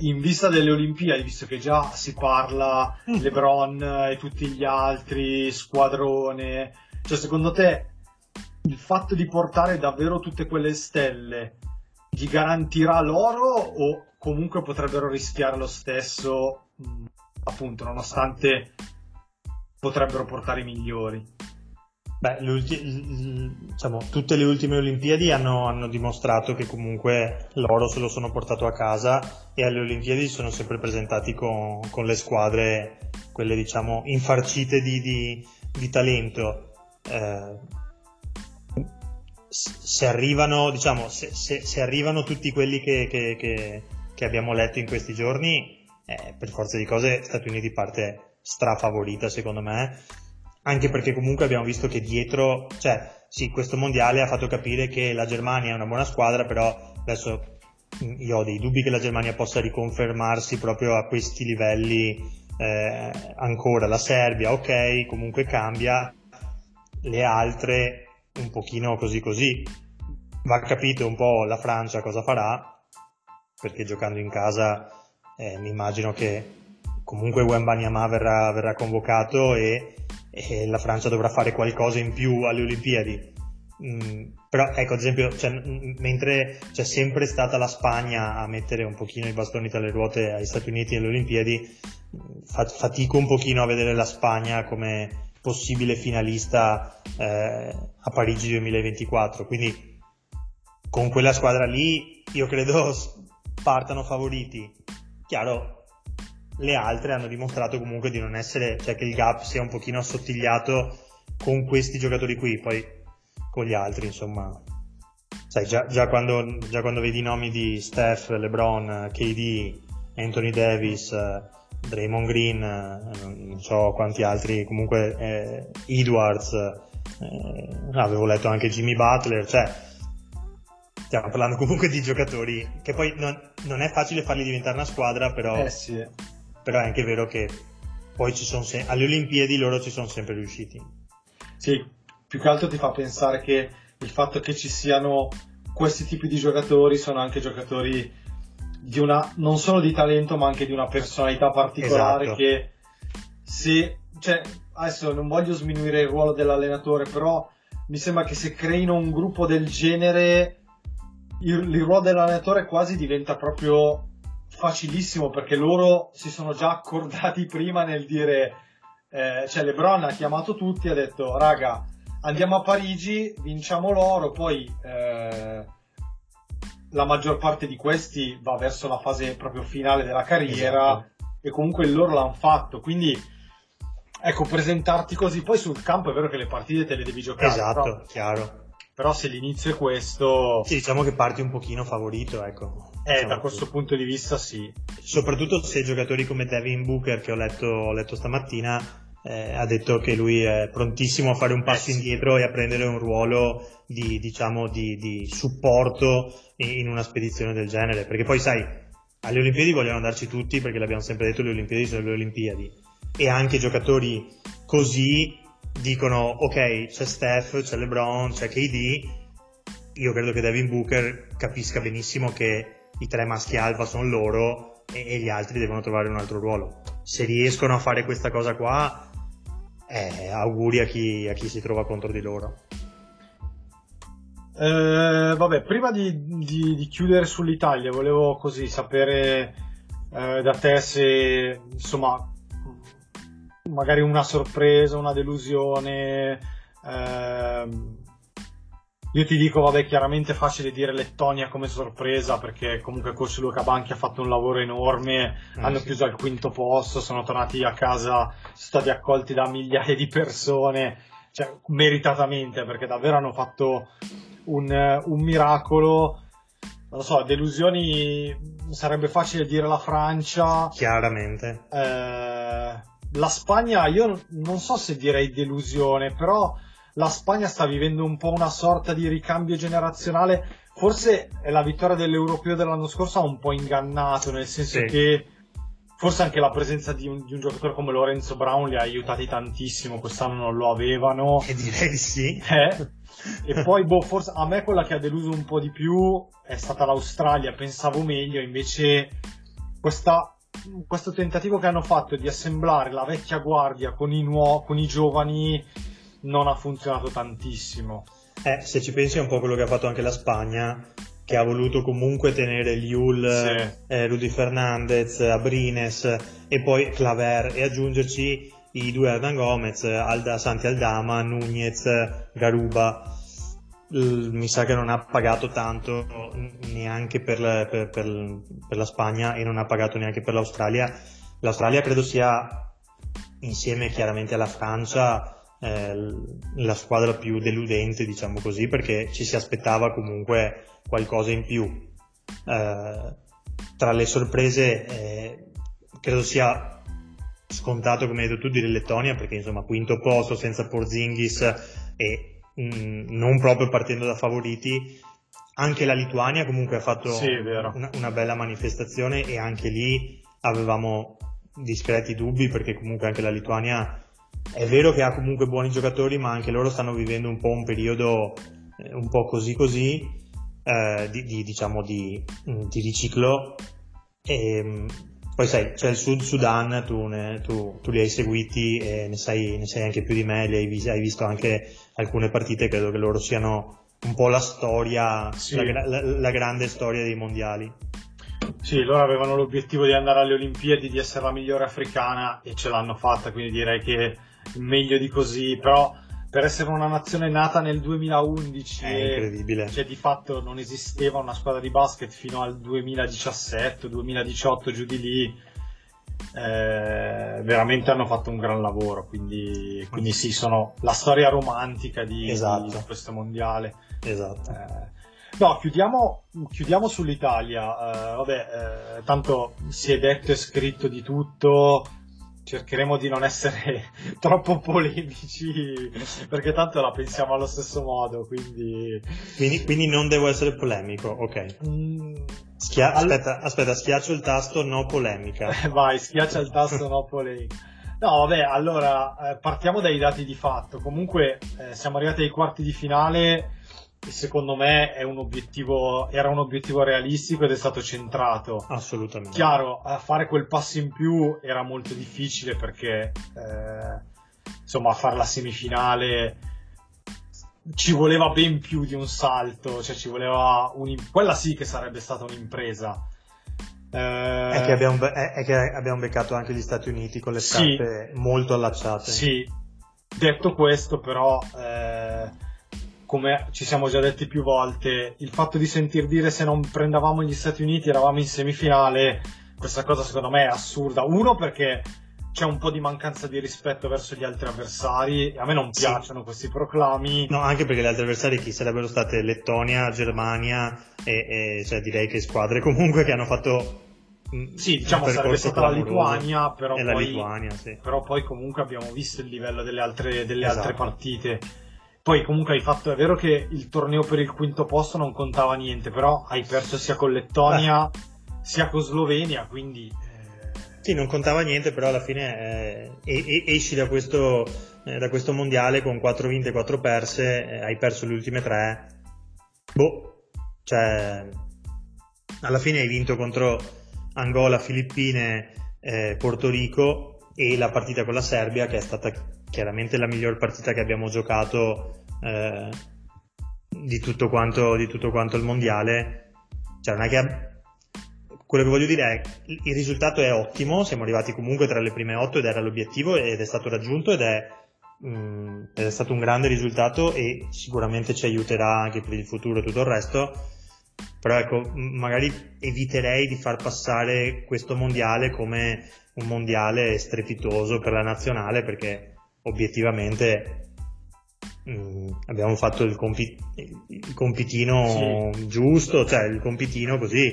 in vista delle Olimpiadi, visto che già si parla LeBron e tutti gli altri, squadrone, cioè secondo te il fatto di portare davvero tutte quelle stelle gli garantirà l'oro, o comunque potrebbero rischiare lo stesso, appunto, nonostante potrebbero portare i migliori? Beh, diciamo, tutte le ultime Olimpiadi hanno, hanno dimostrato che comunque loro se lo sono portato a casa, e alle Olimpiadi sono sempre presentati con, con le squadre, quelle diciamo infarcite di, di, di talento. Eh, se arrivano, diciamo, se, se, se arrivano tutti quelli che, che, che, che abbiamo letto in questi giorni, eh, per forza di cose Stati Uniti parte strafavorita, secondo me. Anche perché comunque abbiamo visto che dietro, cioè sì, questo mondiale ha fatto capire che la Germania è una buona squadra, però adesso io ho dei dubbi che la Germania possa riconfermarsi proprio a questi livelli eh, ancora. La Serbia, ok, comunque cambia, le altre un pochino così così. Va capito un po' la Francia cosa farà, perché giocando in casa eh, mi immagino che comunque Wembanyama verrà, verrà convocato e e la Francia dovrà fare qualcosa in più alle Olimpiadi. Mm, però ecco, ad esempio, cioè, mentre c'è sempre stata la Spagna a mettere un pochino i bastoni tra le ruote agli Stati Uniti e alle Olimpiadi, fa- fatico un pochino a vedere la Spagna come possibile finalista eh, a Parigi duemilaventiquattro, quindi con quella squadra lì io credo partano favoriti. Chiaro, le altre hanno dimostrato comunque di non essere, cioè che il gap sia un pochino assottigliato con questi giocatori qui, poi con gli altri insomma, sai, già, già, quando, già quando vedi i nomi di Steph, LeBron, K D, Anthony Davis, Draymond Green, non so quanti altri, comunque eh, Edwards, eh, avevo letto anche Jimmy Butler, cioè stiamo parlando comunque di giocatori che poi non, non è facile farli diventare una squadra, però eh sì. Però è anche vero che poi ci sono se- alle Olimpiadi loro ci sono sempre riusciti. Sì, più che altro ti fa pensare che il fatto che ci siano questi tipi di giocatori, sono anche giocatori di una, non solo di talento, ma anche di una personalità particolare. Esatto. Che se, cioè, adesso non voglio sminuire il ruolo dell'allenatore, però mi sembra che se creino un gruppo del genere, il, il ruolo dell'allenatore quasi diventa proprio facilissimo, perché loro si sono già accordati prima nel dire eh, cioè LeBron ha chiamato tutti e ha detto raga andiamo a Parigi, vinciamo l'oro, poi eh, la maggior parte di questi va verso la fase proprio finale della carriera. Esatto. E comunque loro l'hanno fatto, quindi ecco, presentarti così, poi sul campo è vero che le partite te le devi giocare. Esatto, però, chiaro. Però se l'inizio è questo... Sì, diciamo che parti un pochino favorito, ecco. Eh, diciamo da questo così. Punto di vista sì. Soprattutto se giocatori come Devin Booker, che ho letto, ho letto stamattina, eh, ha detto che lui è prontissimo a fare un passo eh, sì. indietro e a prendere un ruolo di, diciamo, di, di supporto in una spedizione del genere. Perché poi, sai, alle Olimpiadi vogliono andarci tutti, perché l'abbiamo sempre detto, le Olimpiadi sono le Olimpiadi. E anche giocatori così... dicono ok, c'è Steph, c'è LeBron, c'è K D, io credo che Devin Booker capisca benissimo che i tre maschi alfa sono loro e, e gli altri devono trovare un altro ruolo. Se riescono a fare questa cosa qua, eh, auguri a chi, a chi si trova contro di loro. Eh, vabbè, prima di, di, di chiudere sull'Italia volevo così sapere eh, da te se insomma magari una sorpresa, una delusione. Eh, io ti dico, vabbè, chiaramente è facile dire Lettonia come sorpresa, perché comunque coach Luca Banchi ha fatto un lavoro enorme, eh, hanno sì. chiuso al quinto posto, sono tornati a casa, sono stati accolti da migliaia di persone, cioè meritatamente, perché davvero hanno fatto un, un miracolo. Non so, delusioni sarebbe facile dire la Francia. Chiaramente. Eh, la Spagna, io non so se direi delusione, però la Spagna sta vivendo un po' una sorta di ricambio generazionale. Forse la vittoria dell'Europeo dell'anno scorso ha un po' ingannato, nel senso sì. che forse anche la presenza di un, di un giocatore come Lorenzo Brown li ha aiutati tantissimo, quest'anno non lo avevano. E direi sì. Eh. E poi, boh, forse a me quella che ha deluso un po' di più è stata l'Australia, pensavo meglio, invece questa, questo tentativo che hanno fatto di assemblare la vecchia guardia con i, nuo- con i giovani non ha funzionato tantissimo. Eh, se ci pensi è un po' quello che ha fatto anche la Spagna, che ha voluto comunque tenere Liul, sì. eh, Rudy Fernandez, Abrines e poi Claver, e aggiungerci i due Hernan Gomez, Alda, Santi Aldama, Nunez, Garuba. L- mi sa che non ha pagato tanto neanche per la, per, per, per la Spagna, e non ha pagato neanche per l'Australia. L'Australia credo sia, insieme chiaramente alla Francia, la squadra più deludente, diciamo così, perché ci si aspettava comunque qualcosa in più. Eh, tra le sorprese eh, credo sia scontato, come hai detto tu, dire Lettonia, perché insomma quinto posto senza Porzingis e mh, non proprio partendo da favoriti. Anche la Lituania comunque ha fatto sì, una, una bella manifestazione, e anche lì avevamo discreti dubbi, perché comunque anche la Lituania è vero che ha comunque buoni giocatori, ma anche loro stanno vivendo un po' un periodo eh, un po' così così eh, di, di, diciamo di, di riciclo. E poi sai, c'è il Sud Sudan, tu, ne, tu, tu li hai seguiti e ne sai, ne sai anche più di me, li hai, vis- hai visto anche alcune partite. Credo che loro siano un po' la storia, sì. la, la, la grande storia dei mondiali. Sì, loro avevano l'obiettivo di andare alle Olimpiadi, di essere la migliore africana, e ce l'hanno fatta, quindi direi che meglio di così. Però per essere una nazione nata nel duemilaundici è incredibile, cioè di fatto non esisteva una squadra di basket fino al duemiladiciassette duemiladiciotto, giù di lì. Eh, veramente hanno fatto un gran lavoro, quindi, quindi sì, sono la storia romantica di, esatto. di questo mondiale. Esatto. Eh, no, chiudiamo, chiudiamo sull'Italia. Eh, vabbè, eh, tanto si è detto e scritto di tutto. Cercheremo di non essere troppo polemici, perché tanto la pensiamo allo stesso modo, quindi... Quindi, quindi non devo essere polemico, ok. Mm, Schia- all... Aspetta, aspetta, schiaccio il tasto no polemica. Vai, schiaccia il tasto no polemica. No, vabbè, allora, eh, partiamo dai dati di fatto. Comunque, eh, siamo arrivati ai quarti di finale, e secondo me è un obiettivo, era un obiettivo realistico ed è stato centrato. Assolutamente. Chiaro, a fare quel passo in più era molto difficile, perché eh, insomma, a fare la semifinale ci voleva ben più di un salto, cioè ci voleva un, quella sì che sarebbe stata un'impresa. Eh, è, che abbiamo, è, è che abbiamo beccato anche gli Stati Uniti con le scarpe sì, molto allacciate. Sì, detto questo però... Eh, come ci siamo già detti più volte, il fatto di sentir dire se non prendavamo gli Stati Uniti eravamo in semifinale, questa cosa secondo me è assurda. Uno, perché c'è un po' di mancanza di rispetto verso gli altri avversari, a me non piacciono sì. questi proclami. No, anche perché gli altri avversari chi sarebbero state? Lettonia, Germania e, e cioè direi che squadre comunque che hanno fatto sì, diciamo sarebbe stata la Lituania, però poi, la Lituania sì. però poi comunque abbiamo visto il livello delle altre, delle esatto. altre partite. Poi comunque hai fatto, è vero che il torneo per il quinto posto non contava niente, però hai perso sia con Lettonia Beh. sia con Slovenia, quindi... Eh... Sì, non contava niente, però alla fine eh, esci da questo, eh, da questo mondiale con quattro vinte e quattro perse, eh, hai perso le ultime tre. Boh, cioè... Alla fine hai vinto contro Angola, Filippine, eh, Porto Rico e la partita con la Serbia, che è stata... chiaramente la miglior partita che abbiamo giocato eh, di tutto quanto di tutto quanto il mondiale. Cioè non è che ab... quello che voglio dire è il risultato è ottimo, siamo arrivati comunque tra le prime otto ed era l'obiettivo ed è stato raggiunto ed è, mh, ed è stato un grande risultato e sicuramente ci aiuterà anche per il futuro e tutto il resto. Però ecco, magari eviterei di far passare questo mondiale come un mondiale strepitoso per la nazionale, perché obiettivamente mh, abbiamo fatto il, compi- il compitino sì. giusto, cioè il compitino così,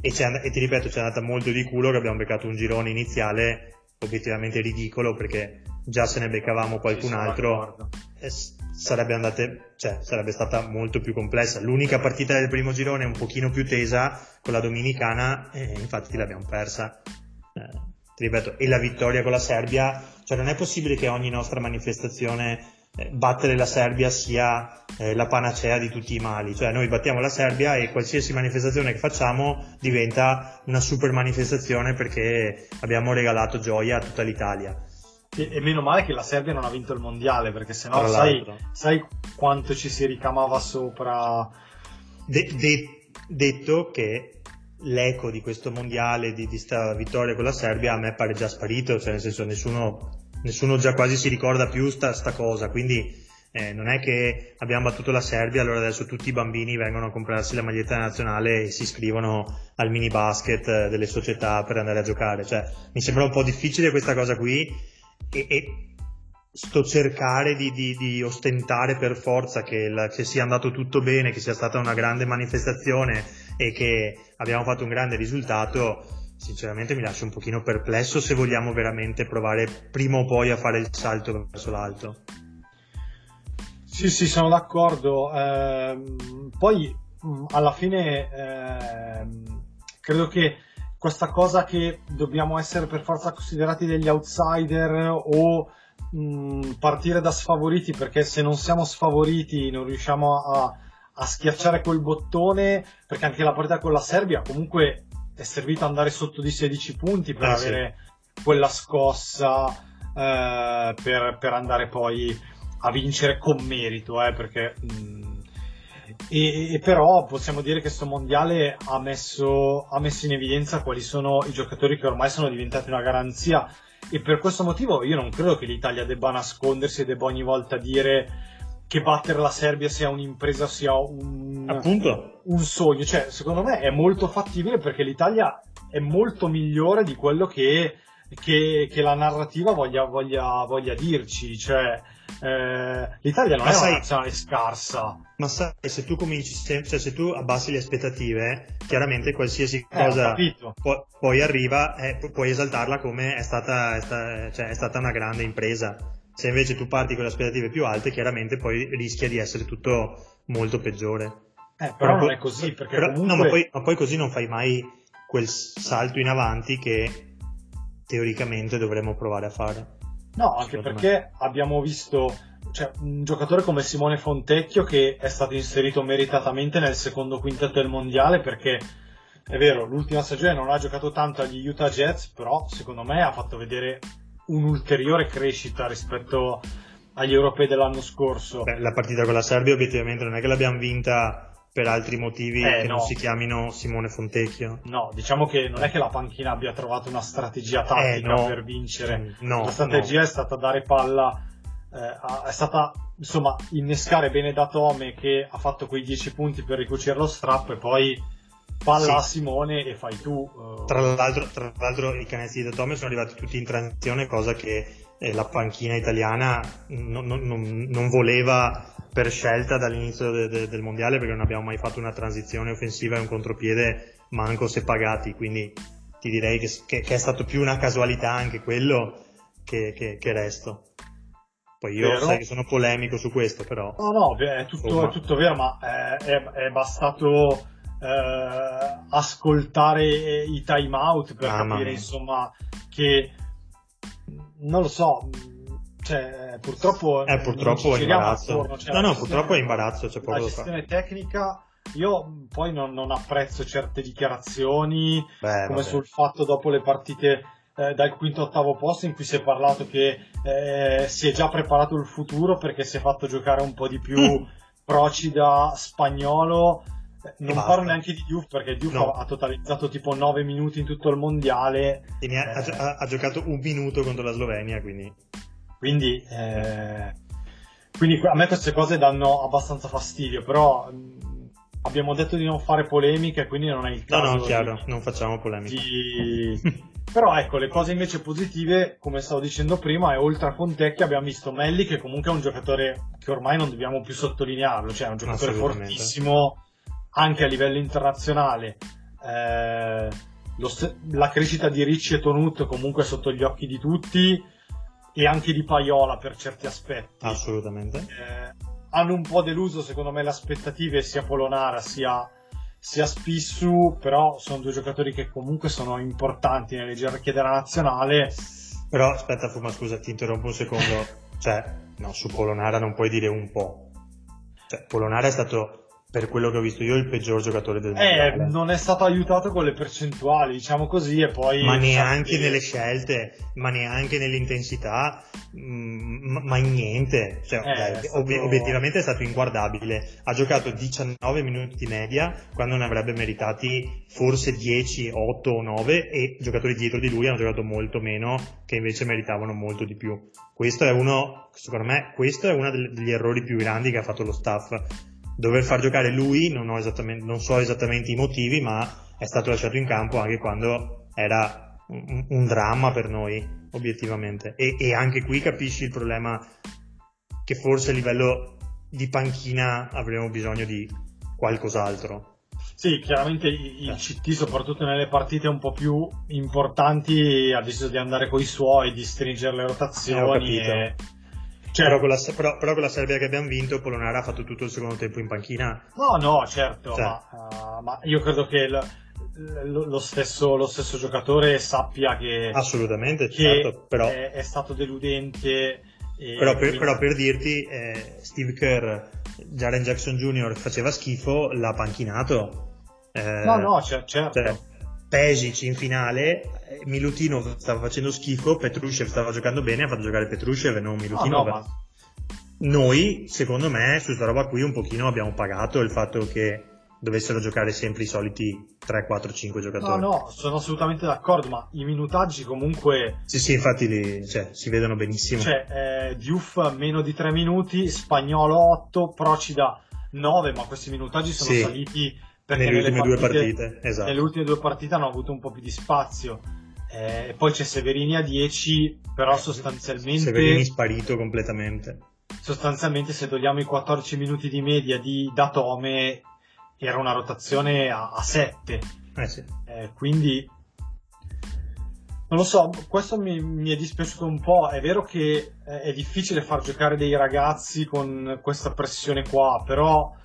e, and- e ti ripeto, ci è andata molto di culo che abbiamo beccato un girone iniziale obiettivamente ridicolo, perché già se ne beccavamo qualcun altro sarebbe andate, cioè sarebbe stata molto più complessa. L'unica partita del primo girone un pochino più tesa con la Dominicana, e infatti l'abbiamo persa, eh, ti ripeto, e la vittoria con la Serbia, cioè non è possibile che ogni nostra manifestazione, eh, battere la Serbia sia, eh, la panacea di tutti i mali. Cioè noi battiamo la Serbia e qualsiasi manifestazione che facciamo diventa una super manifestazione, perché abbiamo regalato gioia a tutta l'Italia. E, e meno male che la Serbia non ha vinto il mondiale, perché sennò sai, sai quanto ci si ricamava sopra. De, de, detto che l'eco di questo mondiale, di questa vittoria con la Serbia, a me pare già sparito, cioè nel senso nessuno, nessuno già quasi si ricorda più sta, sta cosa, quindi eh, non è che abbiamo battuto la Serbia, allora adesso tutti i bambini vengono a comprarsi la maglietta nazionale e si iscrivono al mini basket delle società per andare a giocare. Cioè mi sembra un po' difficile questa cosa qui. E, e sto cercare di, di, di ostentare per forza che, la, che sia andato tutto bene, che sia stata una grande manifestazione e che abbiamo fatto un grande risultato. Sinceramente mi lascia un pochino perplesso se vogliamo veramente provare prima o poi a fare il salto verso l'alto. Sì, sì, sono d'accordo. Ehm, poi alla fine ehm, credo che questa cosa che dobbiamo essere per forza considerati degli outsider o mh, partire da sfavoriti, perché se non siamo sfavoriti non riusciamo a, a schiacciare quel bottone, perché anche la partita con la Serbia comunque è servita andare sotto di sedici punti per eh, avere sì. quella scossa eh, per, per andare poi a vincere con merito, eh, perché... Mh, E, e però possiamo dire che questo mondiale ha messo, ha messo in evidenza quali sono i giocatori che ormai sono diventati una garanzia, e per questo motivo io non credo che l'Italia debba nascondersi e debba ogni volta dire che battere la Serbia sia un'impresa, sia un, appunto, un sogno. Cioè secondo me è molto fattibile, perché l'Italia è molto migliore di quello che, che, che la narrativa voglia, voglia, voglia dirci. Cioè Eh, l'Italia non ma è sai, una nazionale scarsa, ma sai, se tu cominci sempre, cioè se tu abbassi le aspettative, chiaramente qualsiasi eh, cosa po- poi arriva, eh, pu- puoi esaltarla come è stata, è, sta- cioè, è stata una grande impresa. Se invece tu parti con le aspettative più alte, chiaramente poi rischia di essere tutto molto peggiore. Eh, però, però non è così, perché però, comunque... no, ma, poi, ma poi così non fai mai quel salto in avanti che teoricamente dovremmo provare a fare. No, anche perché abbiamo visto, cioè, un giocatore come Simone Fontecchio, che è stato inserito meritatamente nel secondo quintetto del mondiale, perché è vero, l'ultima stagione non ha giocato tanto agli Utah Jazz, però secondo me ha fatto vedere un'ulteriore crescita rispetto agli europei dell'anno scorso. Beh, la partita con la Serbia obiettivamente non è che l'abbiamo vinta per altri motivi eh, che no. non si chiamino Simone Fontecchio. No, diciamo che non è che la panchina abbia trovato una strategia tattica eh, no. per vincere. No, la strategia no. è stata dare palla, eh, è stata insomma innescare Benedatome, che ha fatto quei dieci punti per ricucire lo strappo, e poi palla sì. a Simone e fai tu. Uh... Tra l'altro, tra l'altro i canestri di Datome sono arrivati tutti in transizione, cosa che eh, la panchina italiana non, non, non, non voleva per scelta dall'inizio de, de, del mondiale, perché non abbiamo mai fatto una transizione offensiva e un contropiede, manco se pagati. Quindi ti direi che, che, che è stato più una casualità anche quello che, che, che resto. Poi io vero. sai che sono polemico su questo, però no no è tutto, è tutto vero, ma è, è, è bastato eh, ascoltare i time out per ah, capire insomma che non lo so. Cioè, purtroppo è purtroppo è imbarazzo. Attorno, cioè no, no, gestione, purtroppo è imbarazzo. Cioè, la gestione tecnica, io poi non, non apprezzo certe dichiarazioni, beh, come vabbè. sul fatto dopo le partite eh, dal quinto ottavo posto, in cui si è parlato che eh, si è già preparato il futuro perché si è fatto giocare un po' di più mm. Procida, Spagnolo. Non Basta. parlo neanche di Diouf, perché Diouf no. ha totalizzato tipo nove minuti in tutto il mondiale. E ne ha, eh. ha, ha giocato un minuto contro la Slovenia, quindi. Quindi, eh, quindi a me queste cose danno abbastanza fastidio, però mh, abbiamo detto di non fare polemiche, quindi non è il caso. No, no, chiaro, di, non facciamo polemiche. Di... però ecco, le cose invece positive, come stavo dicendo prima, è oltre a Fontecchia abbiamo visto Melli, che comunque è un giocatore che ormai non dobbiamo più sottolinearlo, cioè è un giocatore fortissimo anche a livello internazionale. Eh, lo st- la crescita di Ricci e Tonut comunque sotto gli occhi di tutti, e anche di Paiola per certi aspetti. Assolutamente. Eh, hanno un po' deluso secondo me le aspettative sia Polonara sia, sia Spissu, però sono due giocatori che comunque sono importanti nelle gerarchie della nazionale. Però aspetta Fuma, scusa, ti interrompo un secondo. Cioè, no, su Polonara non puoi dire un po'. Cioè, Polonara è stato, per quello che ho visto io, il peggior giocatore del mondo. Eh, non è stato aiutato con le percentuali, diciamo così, e poi... Ma neanche nelle scelte, ma neanche nell'intensità, mh, ma niente. Cioè, eh, dai, è stato... ob- obiettivamente è stato inguardabile. Ha giocato diciannove minuti di media, quando ne avrebbe meritati forse dieci, otto o nove, e i giocatori dietro di lui hanno giocato molto meno, che invece meritavano molto di più. Questo è uno, secondo me, questo è uno degli errori più grandi che ha fatto lo staff. Dover far giocare lui, non, ho esattamente, non so esattamente i motivi, ma è stato lasciato in campo anche quando era un, un dramma per noi, obiettivamente. E, e anche qui capisci il problema, che forse a livello di panchina avremo bisogno di qualcos'altro. Sì, chiaramente il C T, soprattutto nelle partite un po' più importanti, ha deciso di andare coi suoi, di stringere le rotazioni. Eh, Cioè, però, con la, però, però con la Serbia che abbiamo vinto, Polonara ha fatto tutto il secondo tempo in panchina. No, no, certo, cioè. ma, uh, ma io credo che il, lo, lo, stesso, lo stesso giocatore sappia che, assolutamente, che certo, però, è, è stato deludente. E però, per, però per dirti, eh, Steve Kerr, Jaren Jackson Junior faceva schifo, l'ha panchinato. Eh, no, no, c- certo. Cioè, Pesic in finale, Milutinov stava facendo schifo, Petrushev stava giocando bene, ha fatto giocare Petrushev e non Milutinov. No, no, ma... Noi, secondo me, su sta roba qui un pochino abbiamo pagato il fatto che dovessero giocare sempre i soliti tre, quattro, cinque giocatori. No, no, sono assolutamente d'accordo, ma i minutaggi comunque... Sì, sì, infatti li, cioè, si vedono benissimo. Cioè, eh, Diouf meno di tre minuti, Spagnolo otto, Procida nove, ma questi minutaggi sono sì. saliti... Perché nelle, nelle ultime partite, due partite, esatto. Nelle ultime due partite hanno avuto un po' più di spazio, eh, e poi c'è Severini a dieci, però sostanzialmente Severini sparito completamente. Sostanzialmente, se togliamo i quattordici minuti di media di Datome, era una rotazione a, a sette, eh sì. eh, quindi non lo so, questo mi, mi è dispiaciuto un po'. È vero che è difficile far giocare dei ragazzi con questa pressione qua, però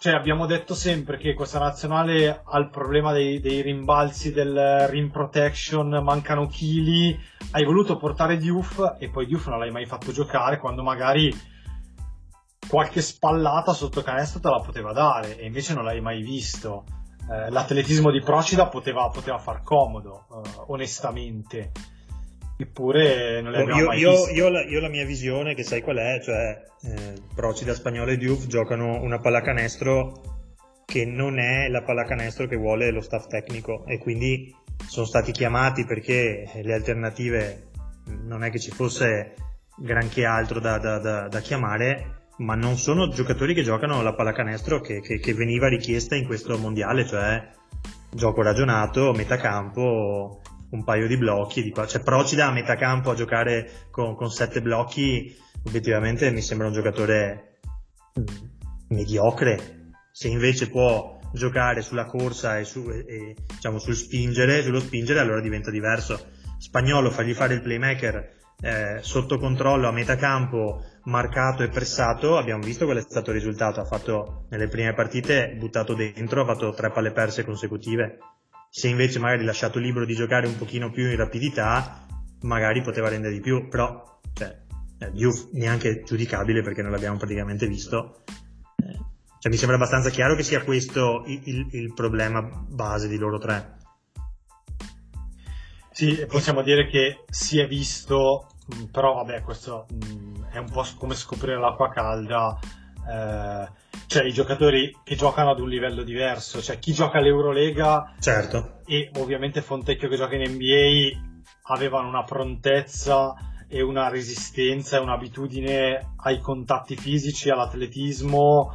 cioè abbiamo detto sempre che questa nazionale ha il problema dei, dei rimbalzi, del rim protection, mancano chili. Hai voluto portare Diouf e poi Diouf non l'hai mai fatto giocare, quando magari qualche spallata sotto canestro te la poteva dare, e invece non l'hai mai visto. Eh, l'atletismo di Procida poteva, poteva far comodo, eh, onestamente. Eppure non le abbiamo io, mai io, io, la, io la mia visione, che sai qual è, cioè eh, Procida, Spagnolo e Diouf giocano una pallacanestro che non è la pallacanestro che vuole lo staff tecnico, e quindi sono stati chiamati perché le alternative non è che ci fosse granché altro da, da, da, da chiamare, ma non sono giocatori che giocano la pallacanestro che, che, che veniva richiesta in questo mondiale, cioè gioco ragionato, metacampo, un paio di blocchi di qua. Cioè Procida a metà campo a giocare con, con sette blocchi, obiettivamente mi sembra un giocatore mediocre. Se invece può giocare sulla corsa e, su, e, e diciamo sul spingere, sullo spingere, allora diventa diverso. Spagnolo, fargli fare il playmaker eh, sotto controllo a metà campo, marcato e pressato, abbiamo visto qual è stato il risultato. Ha fatto nelle prime partite, buttato dentro, ha fatto tre palle perse consecutive. Se invece magari lasciato libero di giocare un pochino più in rapidità, magari poteva rendere di più, però cioè, Diouf neanche giudicabile perché non l'abbiamo praticamente visto. Cioè, mi sembra abbastanza chiaro che sia questo il, il, il problema base di loro tre. Sì, possiamo dire che si è visto, però vabbè, questo è un po' come scoprire l'acqua calda. Eh, cioè i giocatori che giocano ad un livello diverso, cioè chi gioca all'Eurolega, certo, e ovviamente Fontecchio che gioca in N B A, avevano una prontezza e una resistenza e un'abitudine ai contatti fisici, all'atletismo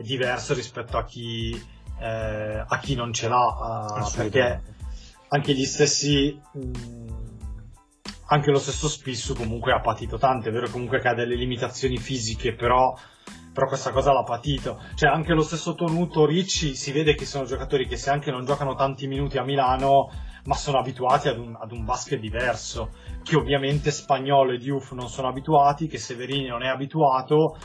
diverso rispetto a chi eh, a chi non ce l'ha, eh, perché anche gli stessi mh, anche lo stesso Spissu comunque ha patito tanto. È vero comunque che ha delle limitazioni fisiche, però però questa cosa l'ha patito, cioè anche lo stesso Tonuto, Ricci, si vede che sono giocatori che se anche non giocano tanti minuti a Milano, ma sono abituati ad un, ad un basket diverso, che ovviamente Spagnolo e Diouf non sono abituati, che Severini non è abituato,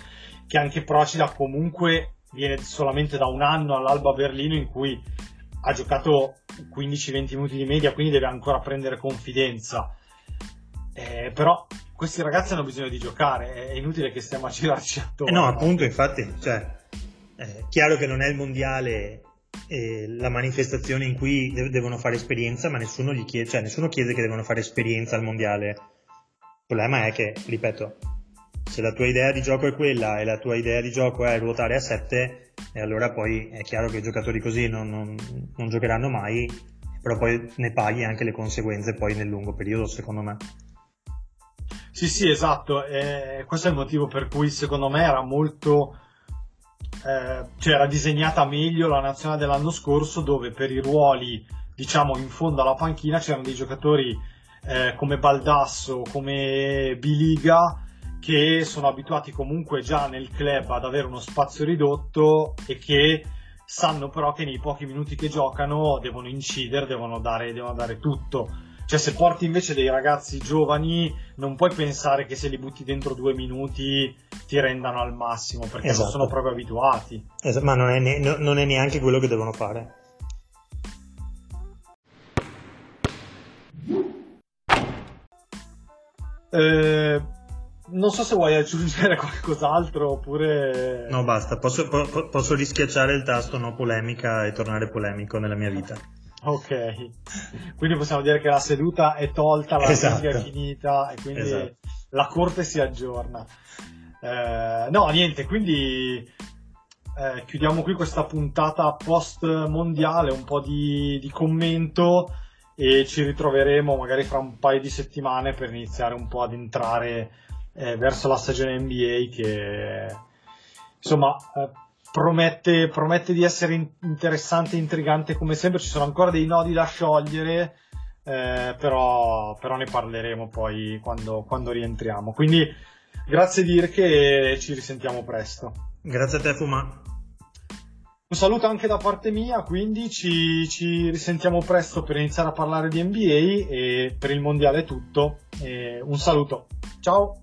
che anche Procida comunque viene solamente da un anno all'Alba Berlino in cui ha giocato quindici venti minuti di media, quindi deve ancora prendere confidenza. Eh, però questi ragazzi hanno bisogno di giocare, è inutile che stiamo a girarci attorno. Eh no, appunto, infatti, cioè, è chiaro che non è il mondiale eh, la manifestazione in cui de- devono fare esperienza, ma nessuno gli chiede, cioè, nessuno chiede che devono fare esperienza al mondiale. Il problema è che, ripeto, se la tua idea di gioco è quella e la tua idea di gioco è ruotare a sette, e allora poi è chiaro che i giocatori così non, non, non giocheranno mai, però poi ne paghi anche le conseguenze poi nel lungo periodo, secondo me. Sì, sì, esatto, eh, questo è il motivo per cui secondo me era molto, eh, cioè era disegnata meglio la nazionale dell'anno scorso, dove per i ruoli, diciamo, in fondo alla panchina c'erano dei giocatori eh, come Baldasso, come Biliga, che sono abituati comunque già nel club ad avere uno spazio ridotto e che sanno però che nei pochi minuti che giocano devono incidere, devono dare, devono dare tutto. Cioè, se porti invece dei ragazzi giovani, non puoi pensare che se li butti dentro due minuti ti rendano al massimo, perché esatto, non sono proprio abituati. Esatto, ma non è, ne- non è neanche quello che devono fare. Eh... Non so se vuoi aggiungere qualcos'altro oppure... No, basta, posso, po- posso rischiacciare il tasto no polemica e tornare polemico nella mia vita. Ok, quindi possiamo dire che la seduta è tolta, la seduta è finita e quindi esatto, la corte si aggiorna. Eh, no, niente, quindi eh, chiudiamo qui questa puntata post-mondiale, un po' di, di commento, e ci ritroveremo magari fra un paio di settimane per iniziare un po' ad entrare... Eh, verso la stagione N B A che insomma eh, promette, promette di essere in- interessante e intrigante come sempre. Ci sono ancora dei nodi da sciogliere, eh, però, però ne parleremo poi quando, quando rientriamo. Quindi grazie Dirk e ci risentiamo presto. Grazie a te Fuma. Un saluto anche da parte mia, quindi ci, ci risentiamo presto per iniziare a parlare di N B A, e per il mondiale è tutto, eh, un saluto, ciao.